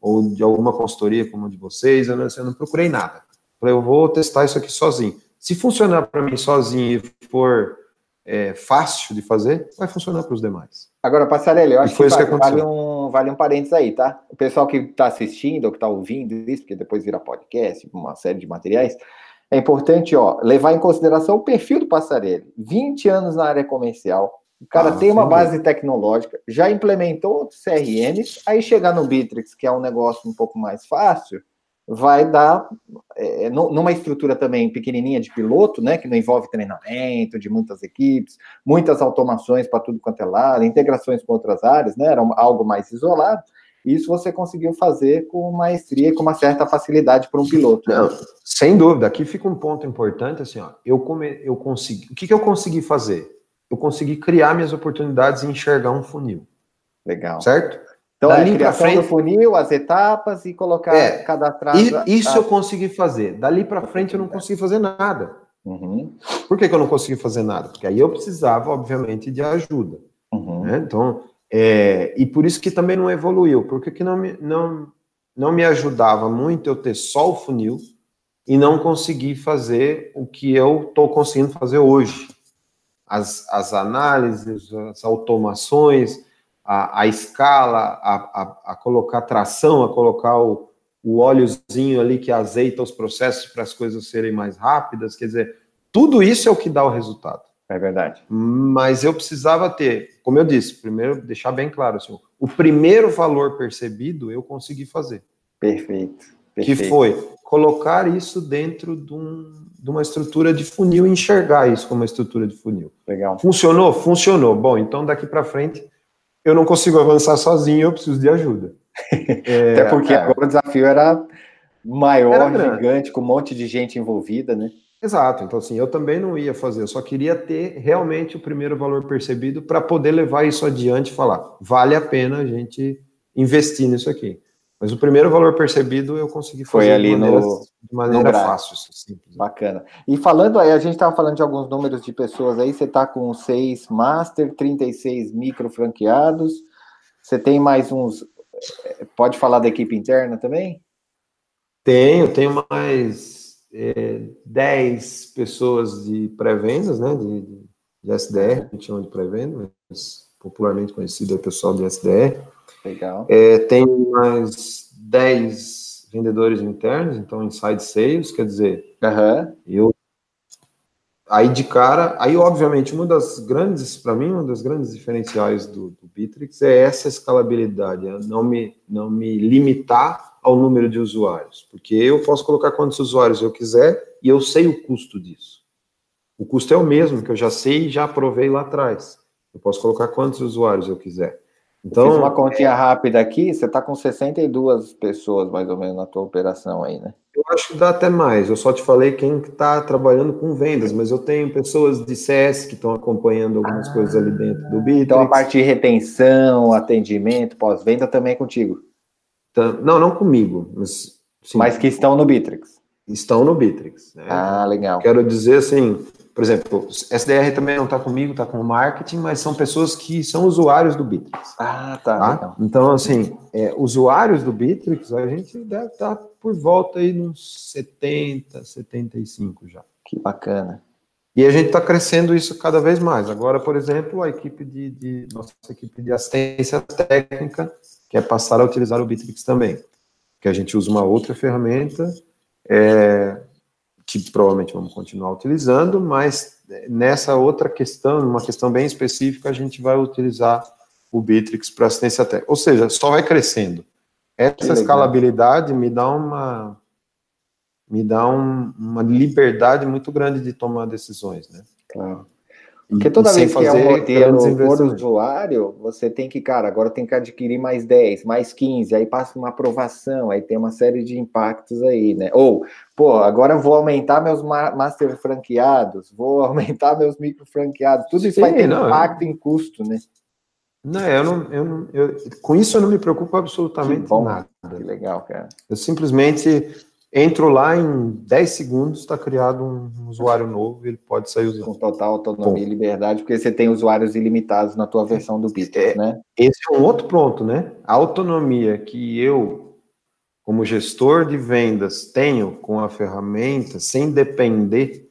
ou de alguma consultoria como a de vocês. Eu não procurei nada. Falei, eu vou testar isso aqui sozinho. Se funcionar para mim sozinho e for fácil de fazer, vai funcionar para os demais. Agora, Passarelli, eu acho que vale um parênteses aí, tá? O pessoal que está assistindo ou que está ouvindo isso, porque depois vira podcast, uma série de materiais, é importante, levar em consideração o perfil do Passarelli. 20 anos na área comercial, o cara tem uma base tecnológica, já implementou CRMs, aí chegar no Bitrix, que é um negócio um pouco mais fácil, vai dar, numa estrutura também pequenininha de piloto, né, que não envolve treinamento de muitas equipes, muitas automações para tudo quanto é lado, integrações com outras áreas, né, era algo mais isolado, e isso você conseguiu fazer com maestria e com uma certa facilidade para um piloto. Não, sem dúvida, aqui fica um ponto importante, assim, eu consegui, o que eu consegui fazer? Eu consegui criar minhas oportunidades e enxergar um funil. Legal. Certo? Então, dali a criação do funil, as etapas e colocar cada atraso. Isso eu consegui fazer. Dali para frente eu não consegui fazer nada. Uhum. Por que eu não consegui fazer nada? Porque aí eu precisava, obviamente, de ajuda. Uhum. Né? Então, e por isso que também não evoluiu. Porque que não me ajudava muito eu ter só o funil e não conseguir fazer o que eu estou conseguindo fazer hoje. As análises, as automações... A escala, a colocar tração, a colocar o óleozinho ali que azeita os processos para as coisas serem mais rápidas, quer dizer, tudo isso é o que dá o resultado. É verdade. Mas eu precisava ter, como eu disse, primeiro deixar bem claro, assim, o primeiro valor percebido eu consegui fazer. Perfeito. Que foi colocar isso dentro de uma estrutura de funil e enxergar isso como uma estrutura de funil. Legal. Funcionou. Bom, então daqui para frente... eu não consigo avançar sozinho, eu preciso de ajuda. Até porque agora o desafio era maior, era gigante, com um monte de gente envolvida, né? Exato, então assim, eu também não ia fazer, eu só queria ter realmente o primeiro valor percebido para poder levar isso adiante e falar, vale a pena a gente investir nisso aqui. Mas o primeiro valor percebido eu consegui fazer de maneira fácil. Simples. Bacana. E falando aí, a gente estava falando de alguns números de pessoas aí, você está com 6 master, 36 micro franqueados, você tem mais uns... Pode falar da equipe interna também? Tenho mais 10 pessoas de pré-vendas, né, de SDR, a gente chama de pré-venda, mas popularmente conhecido é o pessoal de SDR. Legal. Tem mais 10 vendedores internos, então inside sales, quer dizer, obviamente, uma das grandes diferenciais do Bitrix é essa escalabilidade, não me limitar ao número de usuários, porque eu posso colocar quantos usuários eu quiser e eu sei o custo disso. O custo é o mesmo, que eu já sei e já provei lá atrás. Eu posso colocar quantos usuários eu quiser. Então, fiz uma continha rápida aqui, você está com 62 pessoas, mais ou menos, na tua operação aí, né? Eu acho que dá até mais, eu só te falei quem está trabalhando com vendas, mas eu tenho pessoas de CS que estão acompanhando algumas coisas ali dentro do Bitrix. Então, a parte de retenção, atendimento, pós-venda também é contigo? Não comigo, mas... Sim, mas que estão no Bitrix? Estão no Bitrix, né? Ah, legal. Quero dizer, assim... Por exemplo, SDR também não está comigo, está com o marketing, mas são pessoas que são usuários do Bitrix. Ah, tá? Então, assim, usuários do Bitrix, a gente deve estar por volta aí nos 70, 75 já. Que bacana. E a gente está crescendo isso cada vez mais. Agora, por exemplo, a equipe nossa equipe de assistência técnica quer passar a utilizar o Bitrix também, que a gente usa uma outra ferramenta que provavelmente vamos continuar utilizando, mas nessa outra questão, uma questão bem específica, a gente vai utilizar o Bitrix para assistência técnica. Ou seja, só vai crescendo. Essa escalabilidade me dá uma liberdade muito grande de tomar decisões, né? Claro. Porque toda vez que é um roteiro por usuário, você tem que, cara, agora tem que adquirir mais 10, mais 15, aí passa uma aprovação, aí tem uma série de impactos aí, né? Ou, pô, agora vou aumentar meus master franqueados, vou aumentar meus micro franqueados, tudo isso vai ter impacto em custo, né? Não, eu com isso eu não me preocupo absolutamente nada. Que legal, cara. Eu simplesmente entro lá, em 10 segundos está criado um usuário novo, ele pode sair usando. Com total autonomia e liberdade, porque você tem usuários ilimitados na tua versão do Bitrix, né? Esse é um outro ponto, né? A autonomia que eu, como gestor de vendas, tenho com a ferramenta, sem depender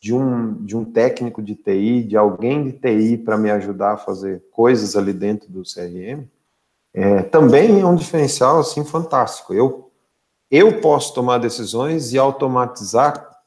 de um técnico de TI, de alguém de TI para me ajudar a fazer coisas ali dentro do CRM, também é um diferencial, assim, fantástico. Eu posso tomar decisões e automatizar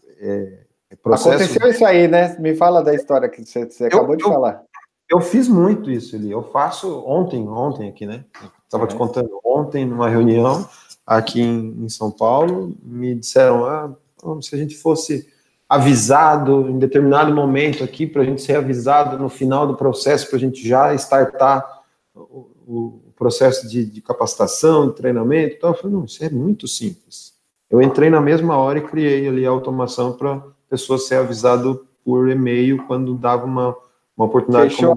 processos. Aconteceu isso aí, né? Me fala da história que você acabou de falar. Eu fiz muito isso, Eli. Eu faço ontem aqui, né? Estava te contando. Ontem, numa reunião aqui em São Paulo, me disseram, se a gente fosse avisado em determinado momento aqui, para a gente ser avisado no final do processo, para a gente já startar o processo de capacitação, de treinamento, então eu falei, não, isso é muito simples. Eu entrei na mesma hora e criei ali a automação para a pessoa ser avisada por e-mail quando dava uma oportunidade. Fechou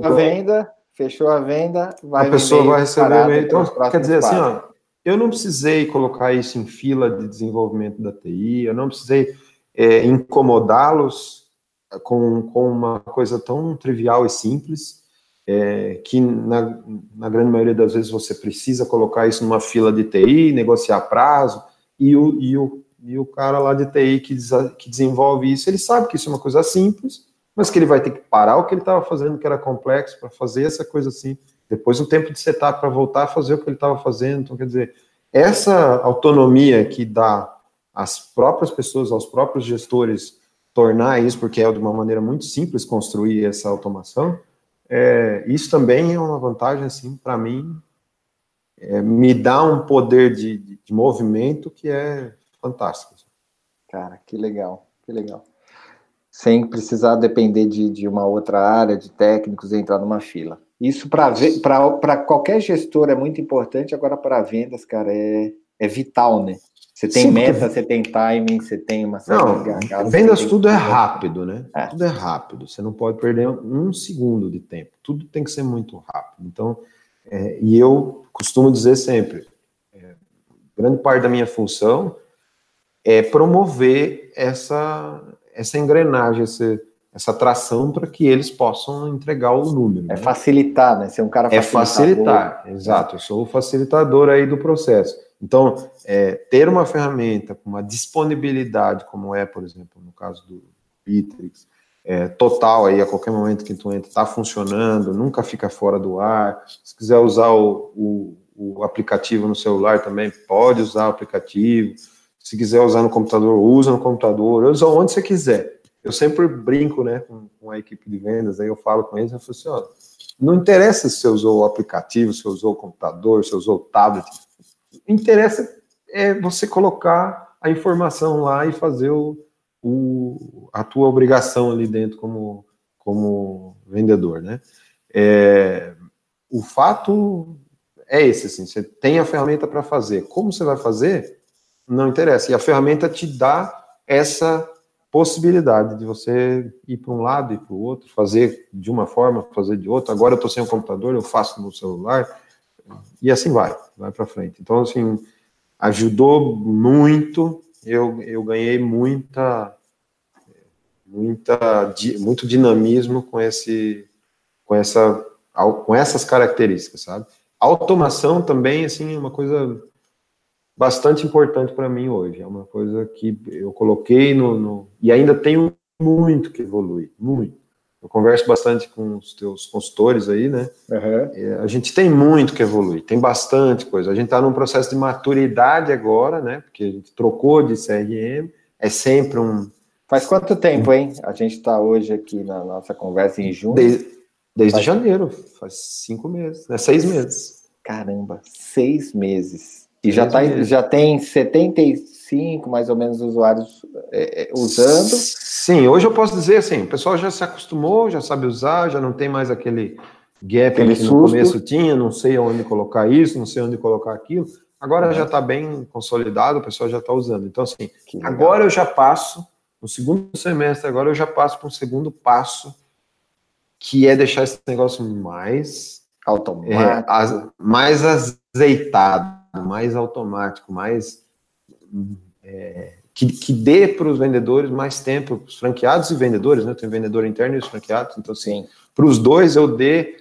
a venda, vai, a pessoa vai receber o e-mail. Então, quer dizer assim, ó, eu não precisei colocar isso em fila de desenvolvimento da TI, eu não precisei incomodá-los com uma coisa tão trivial e simples, que na grande maioria das vezes você precisa colocar isso numa fila de TI, negociar prazo, e o cara lá de TI que desenvolve isso, ele sabe que isso é uma coisa simples, mas que ele vai ter que parar o que ele estava fazendo, que era complexo, para fazer essa coisa simples, depois um tempo de setup para voltar a fazer o que ele estava fazendo. Então, quer dizer, essa autonomia que dá às próprias pessoas, aos próprios gestores, tornar isso, porque é de uma maneira muito simples construir essa automação, isso também é uma vantagem, assim, para mim, me dá um poder de movimento que é fantástico. Cara, que legal. Sem precisar depender de uma outra área, de técnicos, entrar numa fila. Isso para qualquer gestor é muito importante, agora para vendas, cara, é vital, né? Você tem meta, você tem timing, você tem uma série de gargalos. Vendas tudo é rápido, né? É. Tudo é rápido. Você não pode perder um segundo de tempo. Tudo tem que ser muito rápido. Então, e eu costumo dizer sempre, grande parte da minha função é promover essa engrenagem, essa atração para que eles possam entregar o número. É, né? Facilitar, né? Ser um cara facilitador. É facilitar, exato. Eu sou o facilitador aí do processo. Então, ter uma ferramenta com uma disponibilidade, como é, por exemplo, no caso do Bitrix, total, aí a qualquer momento que tu entra, está funcionando, nunca fica fora do ar. Se quiser usar o aplicativo no celular também, pode usar o aplicativo. Se quiser usar no computador, usa no computador, usa onde você quiser. Eu sempre brinco, né, com a equipe de vendas, aí eu falo com eles, eu falo assim, ó, não interessa se você usou o aplicativo, se você usou o computador, se você usou o tablet, interessa é você colocar a informação lá e fazer a tua obrigação ali dentro como vendedor, né? O fato é esse, assim, você tem a ferramenta para fazer. Como você vai fazer, não interessa. E a ferramenta te dá essa possibilidade de você ir para um lado e para o outro, fazer de uma forma, fazer de outra. Agora eu estou sem o computador, eu faço no celular. E assim vai para frente. Então, assim, ajudou muito, eu ganhei muito dinamismo com essas características, sabe? Automação também, assim, é uma coisa bastante importante para mim hoje, é uma coisa que eu coloquei e ainda tenho muito que evolui, muito. Eu converso bastante com os teus consultores aí, né? Uhum. A gente tem muito que evoluir, tem bastante coisa. A gente está num processo de maturidade agora, né? Porque a gente trocou de CRM, é sempre um... Faz quanto tempo, hein? A gente está hoje aqui na nossa conversa em junho. Desde janeiro, faz 5 meses, né? 6 meses. Caramba, 6 meses. E já tem 75, mais ou menos, usuários usando. Sim, hoje eu posso dizer assim, o pessoal já se acostumou, já sabe usar, já não tem mais aquele gap que no começo tinha, não sei onde colocar isso, não sei onde colocar aquilo. Agora já está bem consolidado, o pessoal já está usando. Então, assim, agora eu já passo, no segundo semestre, agora eu já passo para um segundo passo, que é deixar esse negócio mais automático, mais azeitado, mais automático, mais que dê para os vendedores mais tempo, os franqueados e vendedores, né? Eu tenho vendedor interno e os franqueados, então assim, para os dois eu dê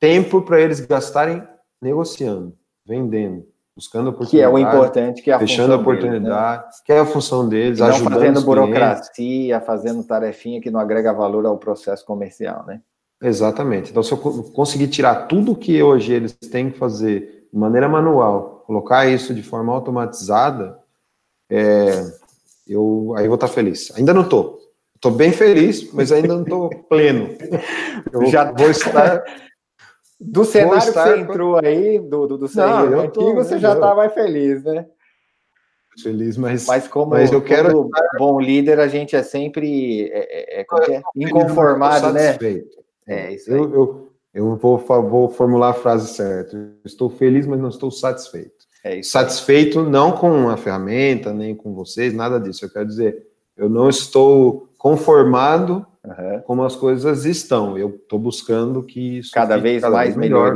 tempo para eles gastarem negociando, vendendo, buscando oportunidade, que é o importante, que é a fechando a oportunidade, deles, né? Que é a função deles, não ajudando, fazendo burocracia, fazendo tarefinha que não agrega valor ao processo comercial, né? Exatamente. Então, se eu conseguir tirar tudo que hoje eles têm que fazer de maneira manual, colocar isso de forma automatizada, aí eu vou estar feliz. Ainda não estou. Estou bem feliz, mas ainda não estou pleno. Eu já vou estar... Do cenário que você entrou aí, do cenário antigo, você já está mais feliz, né? Feliz, mas eu quero... Como bom líder, a gente é sempre inconformado, né? É, isso aí. Eu vou formular a frase certa. Eu estou feliz, mas não estou satisfeito. É isso. Satisfeito não com a ferramenta, nem com vocês, nada disso. Eu quero dizer, eu não estou conformado como as coisas estão. Eu estou buscando que isso cada vez melhor.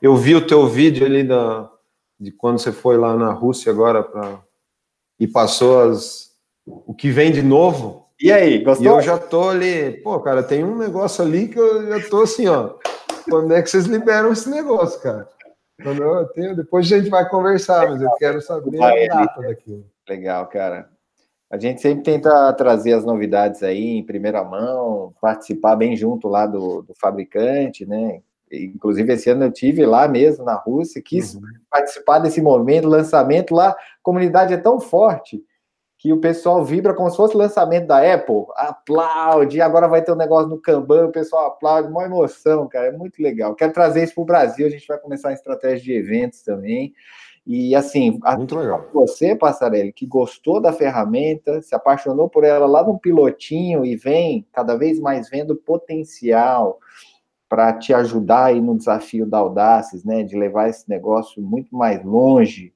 Eu vi o teu vídeo ali de quando você foi lá na Rússia agora e passou o que vem de novo. E aí, gostou? E eu já tô ali, pô, cara, tem um negócio ali que eu já tô assim, ó, quando é que vocês liberam esse negócio, cara? Depois a gente vai conversar, mas eu quero saber a data daquilo. Legal, cara. A gente sempre tenta trazer as novidades aí em primeira mão, participar bem junto lá do fabricante, né? Inclusive, esse ano eu tive lá mesmo, na Rússia, quis participar desse momento, lançamento lá. A comunidade é tão forte que o pessoal vibra como se fosse lançamento da Apple, aplaude, agora vai ter um negócio no Kanban, o pessoal aplaude, uma emoção, cara, é muito legal. Quero trazer isso para o Brasil, a gente vai começar a estratégia de eventos também. E assim, muito legal. Você, Passarelli, que gostou da ferramenta, se apaixonou por ela lá no pilotinho e vem cada vez mais vendo potencial para te ajudar aí no desafio da Audaces, né, de levar esse negócio muito mais longe,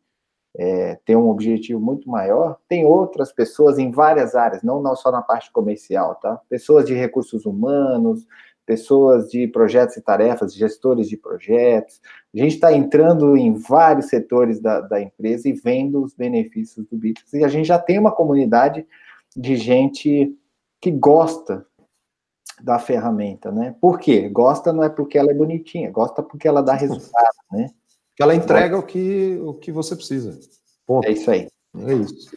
ter um objetivo muito maior. Tem outras pessoas em várias áreas, não só na parte comercial, tá? Pessoas de recursos humanos, pessoas de projetos e tarefas, gestores de projetos. A gente está entrando em vários setores da empresa e vendo os benefícios do Bitrix. E a gente já tem uma comunidade de gente que gosta da ferramenta, né? Por quê? Gosta não é porque ela é bonitinha, gosta porque ela dá resultado, né? Porque ela entrega o que você precisa. Ponto. É isso aí. É isso.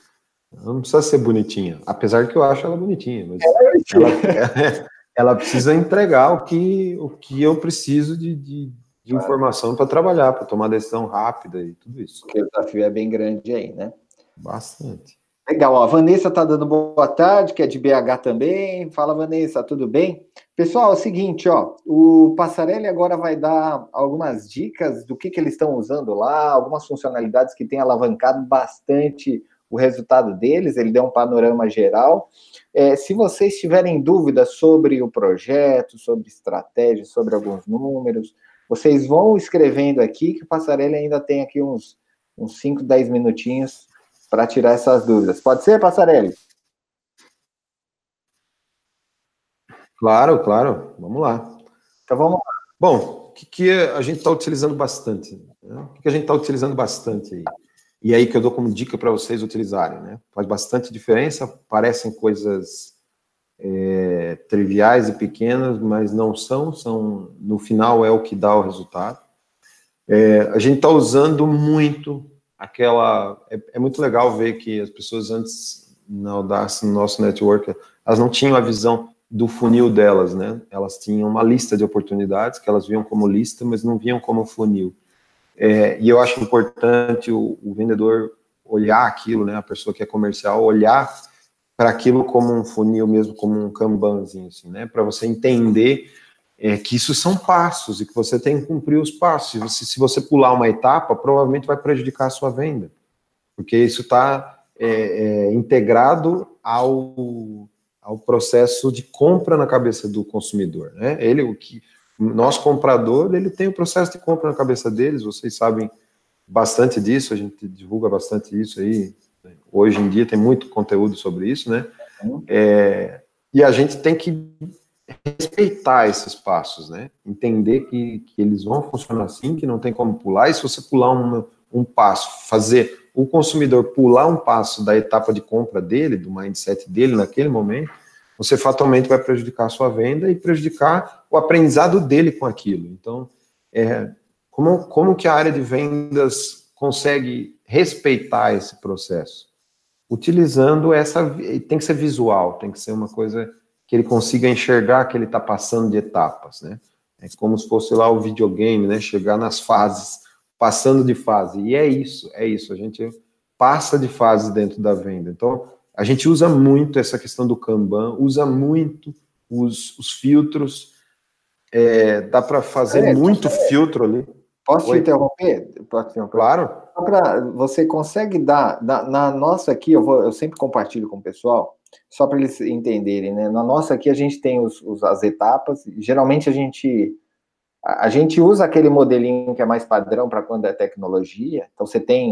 Ela não precisa ser bonitinha, apesar que eu acho ela bonitinha, mas ela precisa entregar o que eu preciso de informação para trabalhar, para tomar decisão rápida e tudo isso. Porque o desafio é bem grande aí, né? Bastante. Legal, ó, a Vanessa está dando boa tarde, que é de BH também. Fala, Vanessa, tudo bem? Pessoal, é o seguinte, ó, o Passarelli agora vai dar algumas dicas do que eles estão usando lá, algumas funcionalidades que têm alavancado bastante o resultado deles, ele deu um panorama geral. Se vocês tiverem dúvidas sobre o projeto, sobre estratégia, sobre alguns números, vocês vão escrevendo aqui, que o Passarelli ainda tem aqui uns 5, 10 minutinhos para tirar essas dúvidas. Pode ser, Passarelli? Claro, claro. Vamos lá. Então vamos lá. Bom, o que a gente está utilizando bastante? Né? O que a gente está utilizando bastante aí? E aí que eu dou como dica para vocês utilizarem, né? Faz bastante diferença, parecem coisas triviais e pequenas, mas não são, no final é o que dá o resultado. A gente está usando muito aquela... É muito legal ver que as pessoas antes, na Audaces, no nosso network, elas não tinham a visão do funil delas, né? Elas tinham uma lista de oportunidades que elas viam como lista, mas não viam como funil. É, e eu acho importante o vendedor olhar aquilo, né? A pessoa que é comercial olhar para aquilo como um funil mesmo, como um kanbanzinho, assim, né? Para você entender que isso são passos e que você tem que cumprir os passos. Se você pular uma etapa, provavelmente vai prejudicar a sua venda, porque isso está integrado ao processo de compra na cabeça do consumidor, né? Ele, nosso comprador, ele tem o processo de compra na cabeça deles, vocês sabem bastante disso, a gente divulga bastante isso aí, hoje em dia tem muito conteúdo sobre isso, né? E a gente tem que respeitar esses passos, né? Entender que eles vão funcionar assim, que não tem como pular, e se você pular um passo, fazer o consumidor pular um passo da etapa de compra dele, do mindset dele naquele momento, você fatalmente vai prejudicar a sua venda e prejudicar o aprendizado dele com aquilo. Então, como que a área de vendas consegue respeitar esse processo? Utilizando essa... Tem que ser visual, tem que ser uma coisa que ele consiga enxergar que ele está passando de etapas, né? É como se fosse lá o videogame, né? Chegar nas fases, passando de fase. E é isso. A gente passa de fases dentro da venda. Então, a gente usa muito essa questão do Kanban, usa muito os filtros. Dá para fazer muito filtro ali. Posso te interromper? Claro. Você consegue dar... Na nossa aqui, eu sempre compartilho com o pessoal, só para eles entenderem, né? Na nossa aqui, a gente tem as etapas. Geralmente, a gente usa aquele modelinho que é mais padrão para quando é tecnologia. Então, você tem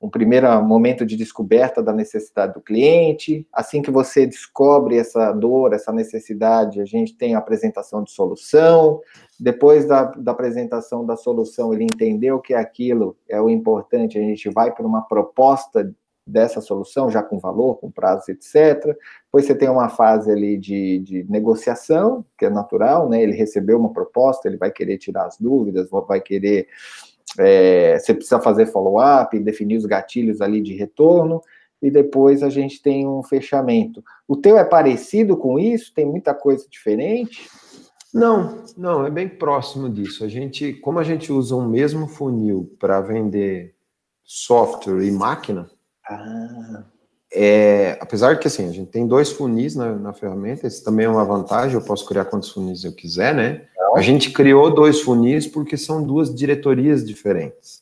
um primeiro momento de descoberta da necessidade do cliente. Assim que você descobre essa dor, essa necessidade, a gente tem a apresentação de solução. Depois da apresentação da solução, ele entendeu que aquilo é o importante, a gente vai para uma proposta dessa solução, já com valor, com prazo, etc. Depois você tem uma fase ali de negociação, que é natural, né? Ele recebeu uma proposta, ele vai querer tirar as dúvidas, vai querer... você precisa fazer follow-up, definir os gatilhos ali de retorno, e depois a gente tem um fechamento. O teu é parecido com isso? Tem muita coisa diferente? Não, é bem próximo disso. Como a gente usa o mesmo funil para vender software e máquina, apesar que assim, a gente tem dois funis na ferramenta, isso também é uma vantagem, eu posso criar quantos funis eu quiser, né? A gente criou dois funis porque são duas diretorias diferentes.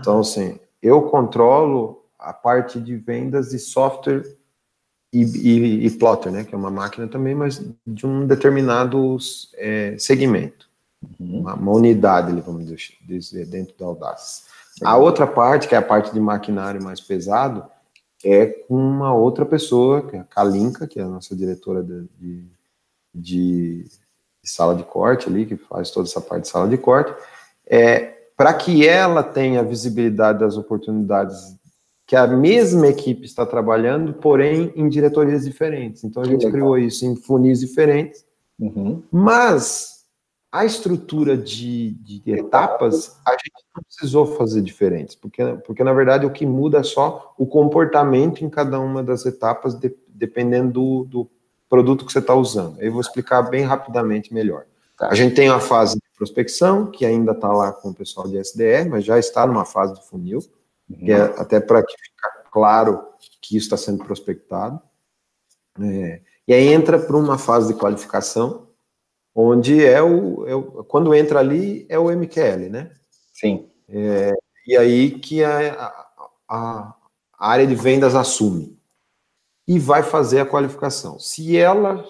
Então, assim, eu controlo a parte de vendas de software e plotter, né? Que é uma máquina também, mas de um determinado segmento. Uma unidade, vamos dizer, dentro da Audaces. A outra parte, que é a parte de maquinário mais pesado, é com uma outra pessoa, que é a Kalinka, que é a nossa diretora de sala de corte ali, que faz toda essa parte de sala de corte, para que ela tenha visibilidade das oportunidades que a mesma equipe está trabalhando, porém em diretorias diferentes. Então, a gente criou isso em funis diferentes, mas a estrutura de etapas, a gente não precisou fazer diferentes, porque, na verdade, o que muda é só o comportamento em cada uma das etapas, dependendo do produto que você está usando. Eu vou explicar bem rapidamente melhor. A gente tem a fase de prospecção, que ainda está lá com o pessoal de SDR, mas já está numa fase do funil, que é até para que fique claro que isso está sendo prospectado. E aí entra para uma fase de qualificação, onde quando entra ali é o MQL, né? Sim. E aí que a área de vendas assume e vai fazer a qualificação. Se ela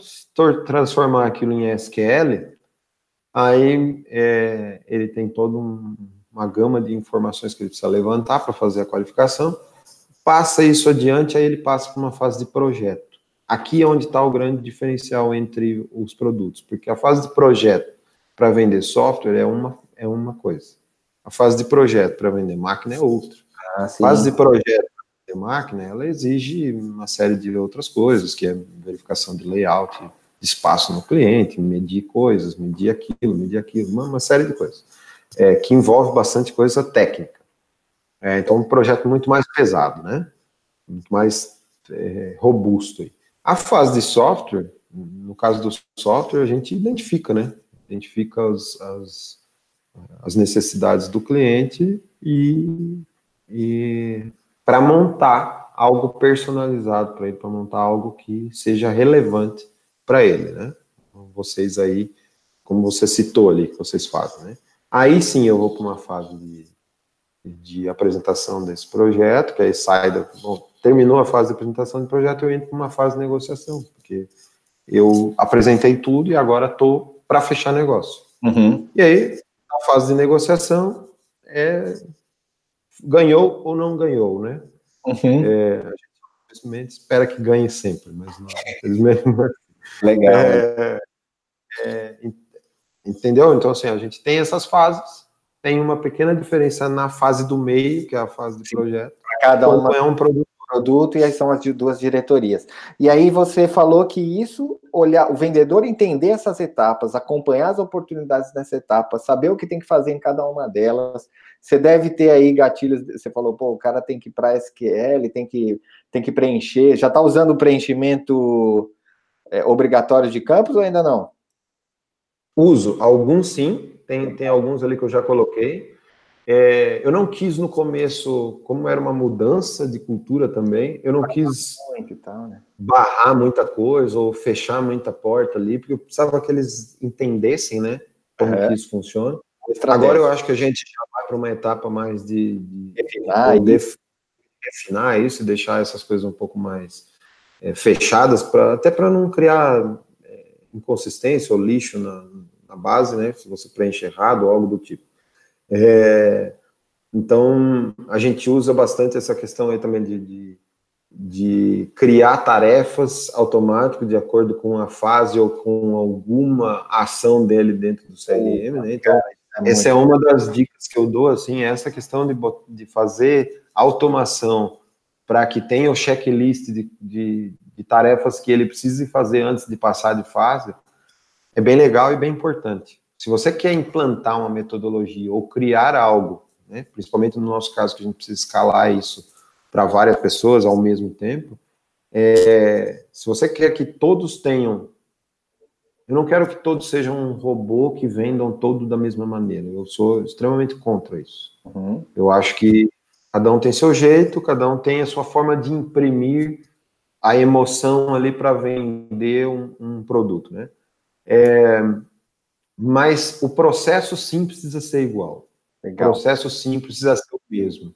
transformar aquilo em SQL, aí ele tem toda uma gama de informações que ele precisa levantar para fazer a qualificação, passa isso adiante, aí ele passa para uma fase de projeto. Aqui é onde está o grande diferencial entre os produtos, porque a fase de projeto para vender software é uma coisa, a fase de projeto para vender máquina é outra. A fase de projeto de máquina, ela exige uma série de outras coisas, que é verificação de layout, de espaço no cliente, medir coisas, medir aquilo, uma série de coisas, que envolve bastante coisa técnica. Então, um projeto muito mais pesado, né? Muito mais robusto. Aí. A fase de software, no caso do software, a gente identifica, né? Identifica as necessidades do cliente e para montar algo personalizado para ele, para montar algo que seja relevante para ele, né? Vocês aí, como você citou ali, que vocês fazem, né? Aí sim eu vou para uma fase de apresentação desse projeto, que aí sai da... Bom, terminou a fase de apresentação do projeto, eu entro para uma fase de negociação, porque eu apresentei tudo e agora estou para fechar negócio. Uhum. E aí, a fase de negociação ganhou ou não ganhou, né? Uhum. A gente simplesmente espera que ganhe sempre, mas não, infelizmente... Legal. Entendeu? Então, assim, a gente tem essas fases, tem uma pequena diferença na fase do meio, que é a fase de projeto. Para cada uma é um produto e aí são as duas diretorias. E aí você falou que isso, olhar, o vendedor entender essas etapas, acompanhar as oportunidades nessa etapa, saber o que tem que fazer em cada uma delas. Você deve ter aí gatilhos, você falou, pô, o cara tem que ir para SQL, tem que preencher, já está usando o preenchimento obrigatório de campos ou ainda não? Uso, alguns sim, tem alguns ali que eu já coloquei. Eu não quis no começo, como era uma mudança de cultura também, eu não quis barrar muita coisa ou fechar muita porta ali, porque eu precisava que eles entendessem, né, como que isso funciona. Agora eu acho que a gente já vai para uma etapa mais de refinar isso e deixar essas coisas um pouco mais fechadas, até para não criar inconsistência ou lixo na base, né? Se você preenche errado ou algo do tipo. Então, a gente usa bastante essa questão aí também de criar tarefas automáticas de acordo com a fase ou com alguma ação dele dentro do CRM, né? Então, essa é uma das dicas que eu dou, assim, essa questão de fazer automação para que tenha o checklist de tarefas que ele precise fazer antes de passar de fase, é bem legal e bem importante. Se você quer implantar uma metodologia ou criar algo, né, principalmente no nosso caso, que a gente precisa escalar isso para várias pessoas ao mesmo tempo, se você quer que todos tenham... Eu não quero que todos sejam um robô que vendam todo da mesma maneira. Eu sou extremamente contra isso. Uhum. Eu acho que cada um tem seu jeito, cada um tem a sua forma de imprimir a emoção ali para vender um produto, né? Mas o processo sim precisa ser igual. Legal. O processo sim precisa ser o mesmo.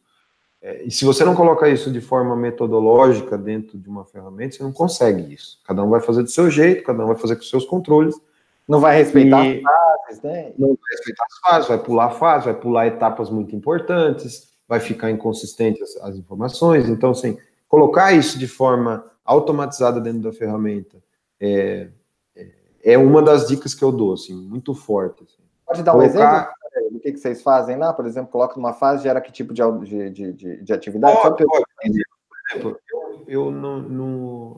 E se você não coloca isso de forma metodológica dentro de uma ferramenta, você não consegue isso. Cada um vai fazer do seu jeito, cada um vai fazer com os seus controles. Não vai respeitar as fases, né? Não vai respeitar as fases, vai pular fases, vai pular etapas muito importantes, vai ficar inconsistente as informações. Então, assim, colocar isso de forma automatizada dentro da ferramenta é uma das dicas que eu dou, assim, muito forte. Assim. Pode dar um exemplo do que vocês fazem lá? Por exemplo, coloca numa fase, gera que tipo de atividade? Pode. Por exemplo, eu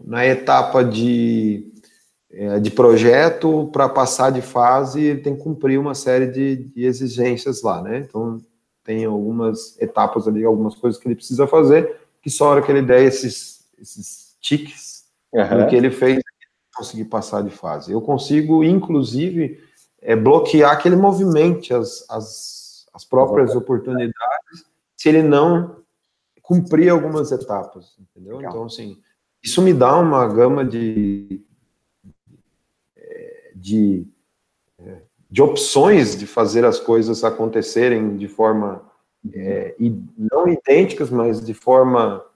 na etapa de projeto, para passar de fase, ele tem que cumprir uma série de exigências lá, né? Então, tem algumas etapas ali, algumas coisas que ele precisa fazer, que só a hora que ele der esses tiques do que ele fez, conseguir passar de fase. Eu consigo, inclusive, bloquear que ele movimente as próprias oportunidades se ele não cumprir algumas etapas, entendeu? Legal. Então, assim, isso me dá uma gama de opções de fazer as coisas acontecerem de forma não idênticas, mas de forma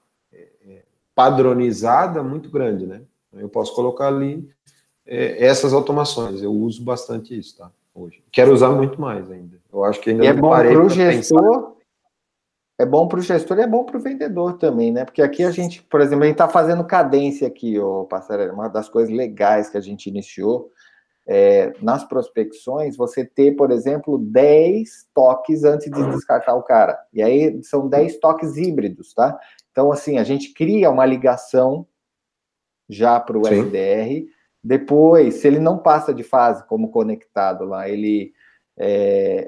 padronizada muito grande, né? Eu posso colocar ali essas automações. Eu uso bastante isso, tá? Hoje. Quero usar muito mais ainda. Eu acho que ainda não parei para pensar. É bom para o gestor e é bom para o vendedor também, né? Porque aqui a gente, por exemplo, a gente está fazendo cadência aqui, ô Passarelli. Uma das coisas legais que a gente iniciou nas prospecções, você ter, por exemplo, 10 toques antes de descartar o cara. E aí são 10 toques híbridos, tá? Então, assim, a gente cria uma ligação já para o SDR. Depois, se ele não passa de fase como conectado lá, ele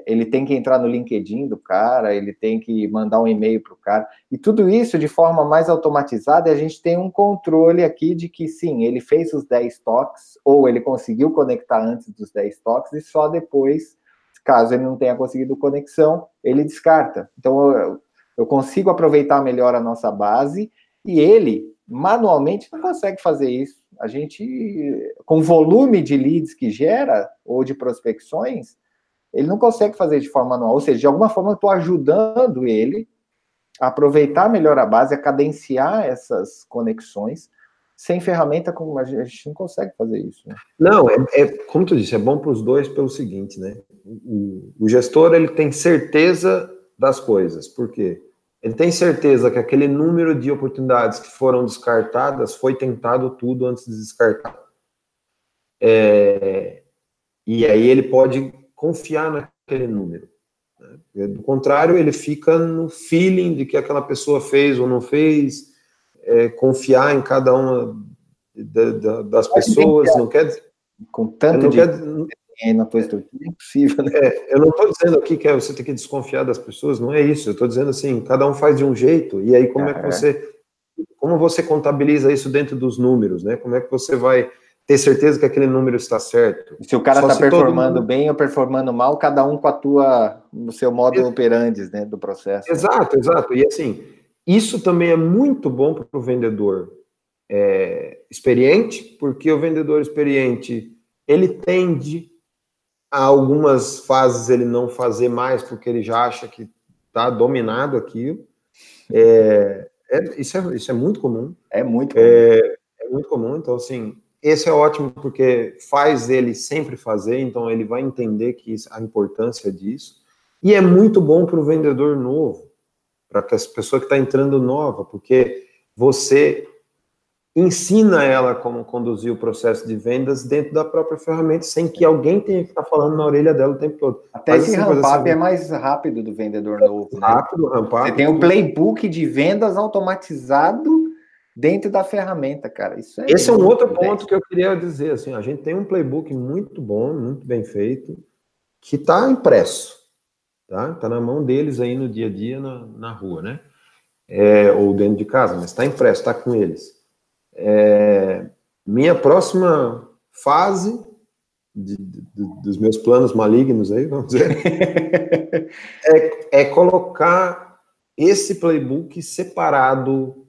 ele tem que entrar no LinkedIn do cara, ele tem que mandar um e-mail para o cara, e tudo isso de forma mais automatizada, e a gente tem um controle aqui de que, sim, ele fez os 10 toques, ou ele conseguiu conectar antes dos 10 toques, e só depois, caso ele não tenha conseguido conexão, ele descarta. Então, eu consigo aproveitar melhor a nossa base, e ele, manualmente, não consegue fazer isso. A gente, com o volume de leads que gera, ou de prospecções, ele não consegue fazer de forma manual. Ou seja, de alguma forma eu estou ajudando ele a aproveitar melhor a base, a cadenciar essas conexões. Sem ferramenta, a gente não consegue fazer isso. Né? Não, como tu disse, é bom para os dois pelo seguinte, né? O gestor, ele tem certeza das coisas. Por quê? Ele tem certeza que aquele número de oportunidades que foram descartadas foi tentado tudo antes de descartar. E aí ele pode confiar naquele número. Né? Do contrário, ele fica no feeling de que aquela pessoa fez ou não fez, confiar em cada uma das pessoas, não quer dizer... Com tanto de... na tua estrutura, é impossível, né? Eu não estou dizendo aqui que você tem que desconfiar das pessoas, não é isso, eu estou dizendo assim, cada um faz de um jeito, e aí como é que você... Como você contabiliza isso dentro dos números, né? Como é que você vai... ter certeza que aquele número está certo. Se o cara está performando bem ou performando mal, cada um com a no seu modo operandi, né, do processo. Exato, exato. E assim, isso também é muito bom para o vendedor experiente, porque o vendedor experiente, ele tende a algumas fases ele não fazer mais, porque ele já acha que está dominado aquilo. Isso é muito comum. É muito comum. É muito comum, então assim... Esse é ótimo porque faz ele sempre fazer, então ele vai entender que a importância disso. E é muito bom para o vendedor novo, para a pessoa que está entrando nova, porque você ensina ela como conduzir o processo de vendas dentro da própria ferramenta, sem que alguém tenha que estar falando na orelha dela o tempo todo. Até esse ramp-up é mais rápido do vendedor novo. Né? Rápido, ramp-up. Você tem um playbook de vendas automatizado dentro da ferramenta, cara. Isso Esse é um outro ponto que eu queria dizer, assim, a gente tem um playbook muito bom, muito bem feito, que está impresso, tá? Está na mão deles aí no dia a dia, na rua, né? Ou dentro de casa, mas está impresso, está com eles. Minha próxima fase dos meus planos malignos aí, vamos dizer, é colocar esse playbook separado,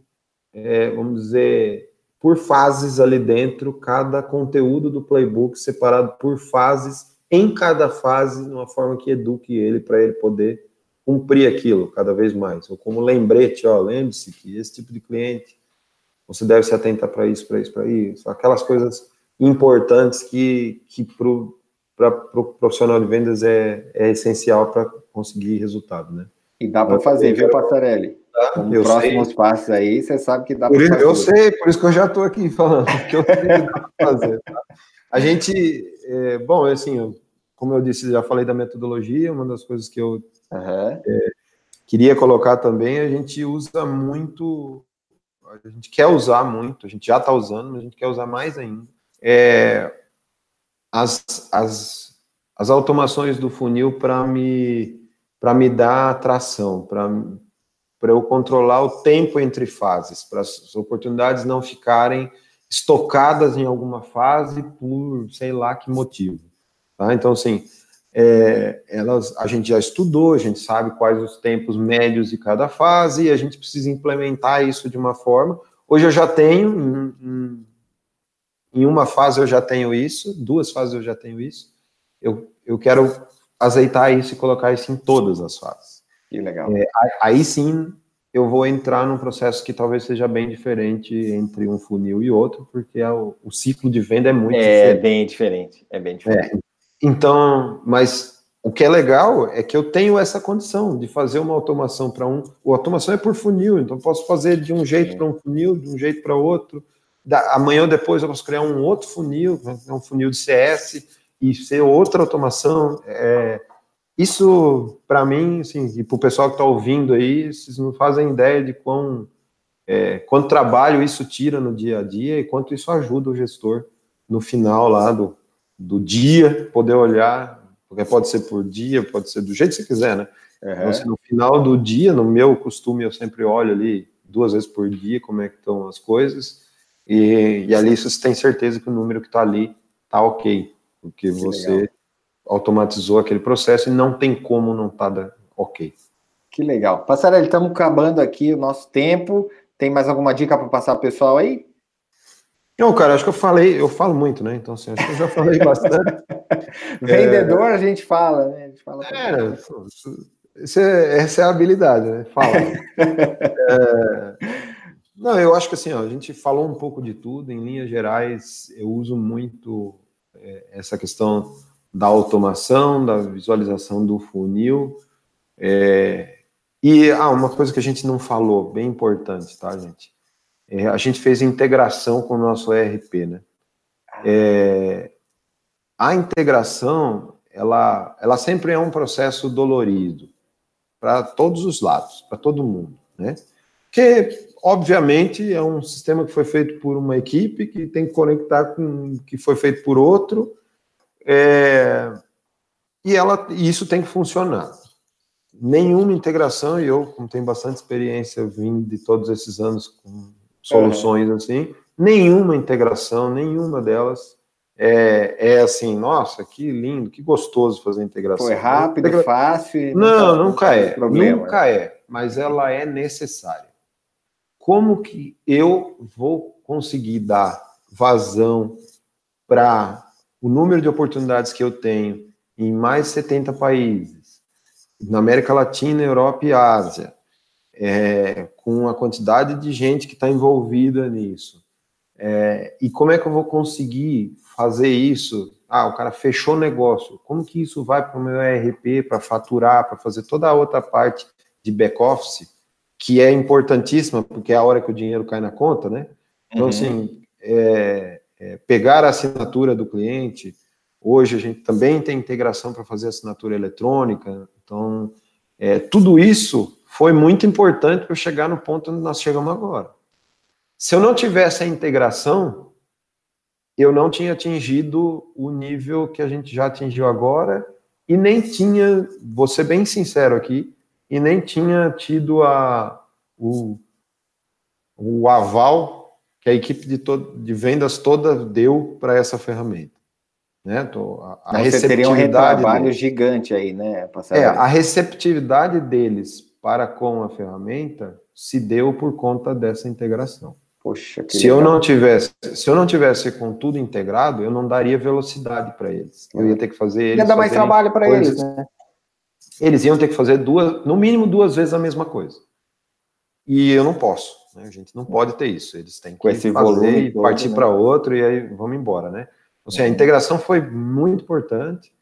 vamos dizer, por fases ali dentro, cada conteúdo do playbook separado por fases, em cada fase, de uma forma que eduque ele, para ele poder cumprir aquilo cada vez mais. Ou como lembrete, lembre-se que esse tipo de cliente, você deve se atentar para isso, para isso, para isso. Aquelas coisas importantes que para o profissional de vendas é essencial para conseguir resultado, né? E dá para fazer, viu, Passarelli? Os próximos passos aí, você sabe que dá para fazer. Eu sei, por isso que eu já estou aqui falando, que eu sei que dá para fazer. Tá? A gente, bom, assim, como eu disse, já falei da metodologia, uma das coisas que eu queria colocar também, a gente quer usar muito, a gente já está usando, mas a gente quer usar mais ainda. As automações do funil para me dar atração, para eu controlar o tempo entre fases, para as oportunidades não ficarem estocadas em alguma fase por sei lá que motivo. Tá? Então, assim, a gente já estudou, a gente sabe quais os tempos médios de cada fase, e a gente precisa implementar isso de uma forma. Hoje eu já tenho, em uma fase eu já tenho isso, duas fases eu já tenho isso, eu quero azeitar isso e colocar isso em todas as fases. Que legal. Aí sim, eu vou entrar num processo que talvez seja bem diferente entre um funil e outro, porque o ciclo de venda é muito diferente. É bem diferente. Então, mas o que é legal é que eu tenho essa condição de fazer uma automação para um... A automação é por funil, então eu posso fazer de um jeito para um funil, de um jeito para outro. Amanhã ou depois eu posso criar um outro funil, um funil de CS... e ser outra automação, isso, para mim, assim, e para o pessoal que está ouvindo aí, vocês não fazem ideia de quanto trabalho isso tira no dia a dia e quanto isso ajuda o gestor no final lá do dia, poder olhar Porque pode ser por dia, pode ser do jeito que você quiser, né? Uhum. Então, assim, no final do dia, no meu costume, eu sempre olho ali 2 vezes por dia como é que estão as coisas, e ali você tem certeza que o número que está ali está ok, porque você legal. Automatizou aquele processo e não tem como não estar ok. Que legal. Passarelli, estamos acabando aqui o nosso tempo. Tem mais alguma dica para passar para o pessoal aí? Não, cara, acho que eu falo muito, né? Então, assim, acho que eu já falei bastante. Vendedor, a gente fala, né? A gente fala essa é a habilidade, né? Fala. Não, eu acho que assim, ó, a gente falou um pouco de tudo. Em linhas gerais, eu uso muito essa questão da automação, da visualização do funil. Uma coisa que a gente não falou, bem importante, tá, gente? A gente fez integração com o nosso ERP, né? A integração, ela sempre é um processo dolorido para todos os lados, para todo mundo, né? Porque, obviamente, é um sistema que foi feito por uma equipe que tem que conectar com que foi feito por outro, e isso tem que funcionar. Nenhuma integração, e eu, como tenho bastante experiência, vim de todos esses anos com soluções assim, nenhuma integração, nenhuma delas é assim, nossa, que lindo, que gostoso fazer integração. Foi rápido, fácil. Não, nunca é, mas ela é necessária. Como que eu vou conseguir dar vazão para o número de oportunidades que eu tenho em mais 70 países, na América Latina, Europa e Ásia, com a quantidade de gente que está envolvida nisso. E como é que eu vou conseguir fazer isso? Ah, o cara fechou o negócio. Como que isso vai para o meu ERP, para faturar, para fazer toda a outra parte de back-office, que é importantíssima, porque é a hora que o dinheiro cai na conta, né? Então, assim, pegar a assinatura do cliente. Hoje a gente também tem integração para fazer assinatura eletrônica. Então, tudo isso foi muito importante para chegar no ponto onde nós chegamos agora. Se eu não tivesse a integração, eu não tinha atingido o nível que a gente já atingiu agora e nem tinha, vou ser bem sincero aqui, e nem tinha tido o aval que a equipe de vendas toda deu para essa ferramenta. Né? Você teria um retrabalho gigante aí, né? A receptividade deles para com a ferramenta se deu por conta dessa integração. Poxa, que legal. Se eu não tivesse com tudo integrado, eu não daria velocidade para eles. Eu ia ter que fazer eles. Ia dar mais trabalho para eles, né? Eles iam ter que fazer no mínimo duas vezes a mesma coisa. E eu não posso, né? A gente não pode ter isso. Eles têm que fazer e partir para outro e aí vamos embora, né? Ou seja, a integração foi muito importante,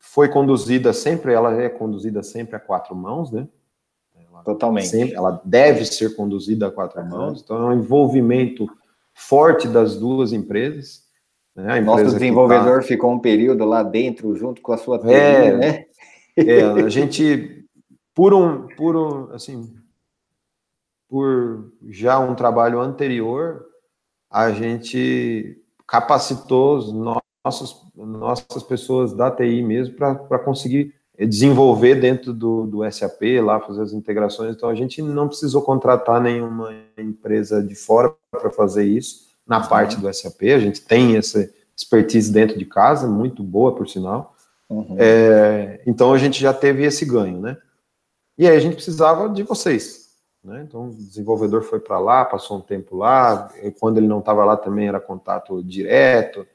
foi conduzida sempre, ela é conduzida sempre a 4 mãos, né? Totalmente. Ela deve ser conduzida a 4 mãos, então é um envolvimento forte das duas empresas. Né? Nosso desenvolvedor ficou um período lá dentro, junto com a sua TI, né? A gente, por já um trabalho anterior, a gente capacitou nossas pessoas da TI mesmo para conseguir desenvolver dentro do SAP, lá fazer as integrações. Então, a gente não precisou contratar nenhuma empresa de fora para fazer isso na parte do SAP. A gente tem essa expertise dentro de casa, muito boa, por sinal. Então, a gente já teve esse ganho, né? E aí, a gente precisava de vocês. Né? Então, o desenvolvedor foi para lá, passou um tempo lá, e quando ele não estava lá também era contato direto,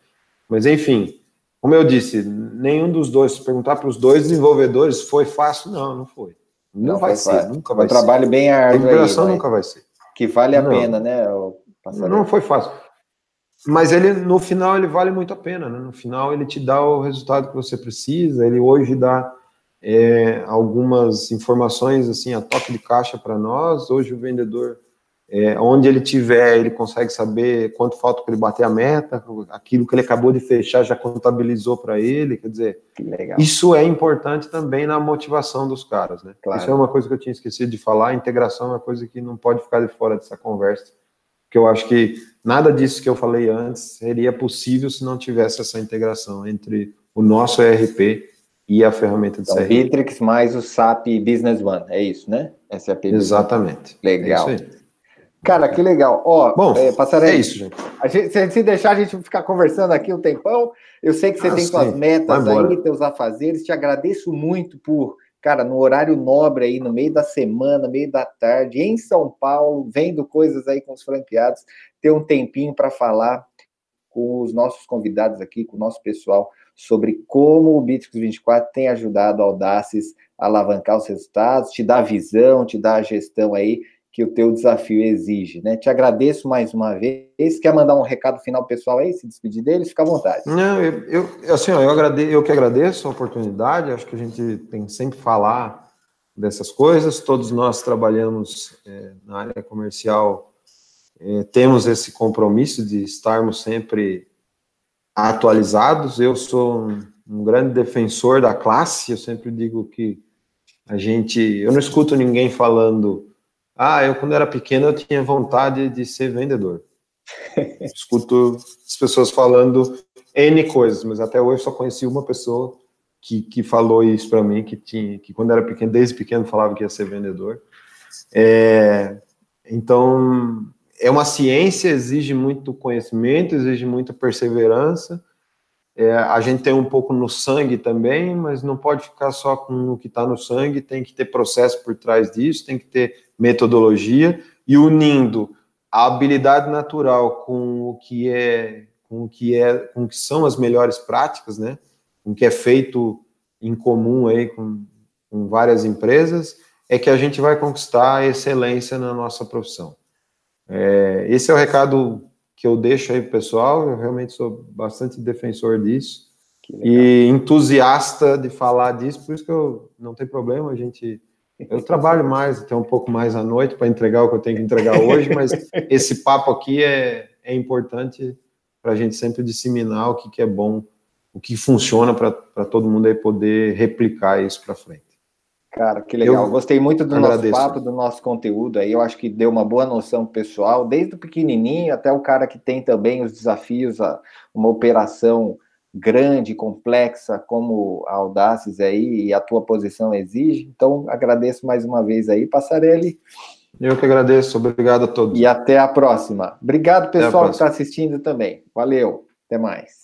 mas enfim, como eu disse, nenhum dos dois, se perguntar para os dois desenvolvedores, foi fácil? Não foi. Não vai ser, nunca vai ser. Um trabalho bem árduo. A integração nunca vai ser. Que vale a pena, né? Não foi fácil. Mas ele, no final, ele vale muito a pena, né? No final, ele te dá o resultado que você precisa, ele hoje dá... algumas informações assim a toque de caixa para nós. Hoje o vendedor, onde ele tiver, ele consegue saber quanto falta para ele bater a meta, aquilo que ele acabou de fechar já contabilizou para ele, quer dizer, que legal. Isso é importante também na motivação dos caras, né? Claro. Isso é uma coisa que eu tinha esquecido de falar. A integração é uma coisa que não pode ficar de fora dessa conversa, porque eu acho que Nada disso que eu falei antes seria possível se não tivesse essa integração entre o nosso ERP e a ferramenta de CRM. Então, Bitrix mais o SAP Business One, é isso, né? SAP Business. Exatamente. Legal. É isso aí. Cara, que legal. Ó, bom, Passarelli, é isso, gente. Se deixar, a gente ficar conversando aqui um tempão. Eu sei que você tem suas metas aí, seus afazeres. Te agradeço muito por, cara, no horário nobre aí, no meio da semana, meio da tarde, em São Paulo, vendo coisas aí com os franqueados, ter um tempinho para falar com os nossos convidados aqui, com o nosso pessoal, sobre como o Bitrix24 tem ajudado a Audaces a alavancar os resultados, te dar a visão, te dar a gestão aí que o teu desafio exige, né? Te agradeço mais uma vez. Quer mandar um recado final pessoal aí, se despedir deles? Fica à vontade. Não, eu que agradeço a oportunidade. Acho que a gente tem que sempre falar dessas coisas. Todos nós trabalhamos na área comercial, temos esse compromisso de estarmos sempre atualizados. Eu sou um grande defensor da classe. Eu sempre digo que eu não escuto ninguém falando: ah, eu quando era pequeno eu tinha vontade de ser vendedor. Escuto as pessoas falando N coisas, mas até hoje só conheci uma pessoa que falou isso para mim, que quando era pequeno, desde pequeno, falava que ia ser vendedor. Então, é uma ciência, exige muito conhecimento, exige muita perseverança. A gente tem um pouco no sangue também, mas não pode ficar só com o que está no sangue, tem que ter processo por trás disso, tem que ter metodologia, e unindo a habilidade natural com o que são as melhores práticas, né? Com o que é feito em comum aí com várias empresas, é que a gente vai conquistar a excelência na nossa profissão. Esse é o recado que eu deixo aí pro pessoal. Eu realmente sou bastante defensor disso e entusiasta de falar disso, por isso que eu não tenho problema, eu trabalho mais, até um pouco mais à noite para entregar o que eu tenho que entregar hoje, mas esse papo aqui é importante para a gente sempre disseminar o que é bom, o que funciona, para todo mundo aí poder replicar isso para frente. Cara, que legal. Eu gostei muito do nosso papo, do nosso conteúdo aí. Eu acho que deu uma boa noção pessoal, desde o pequenininho até o cara que tem também os desafios, uma operação grande, complexa, como a Audaces aí, e a tua posição exige. Então, agradeço mais uma vez aí, Passarelli. Eu que agradeço, obrigado a todos. E até a próxima. Obrigado, pessoal, que está assistindo também. Valeu, até mais.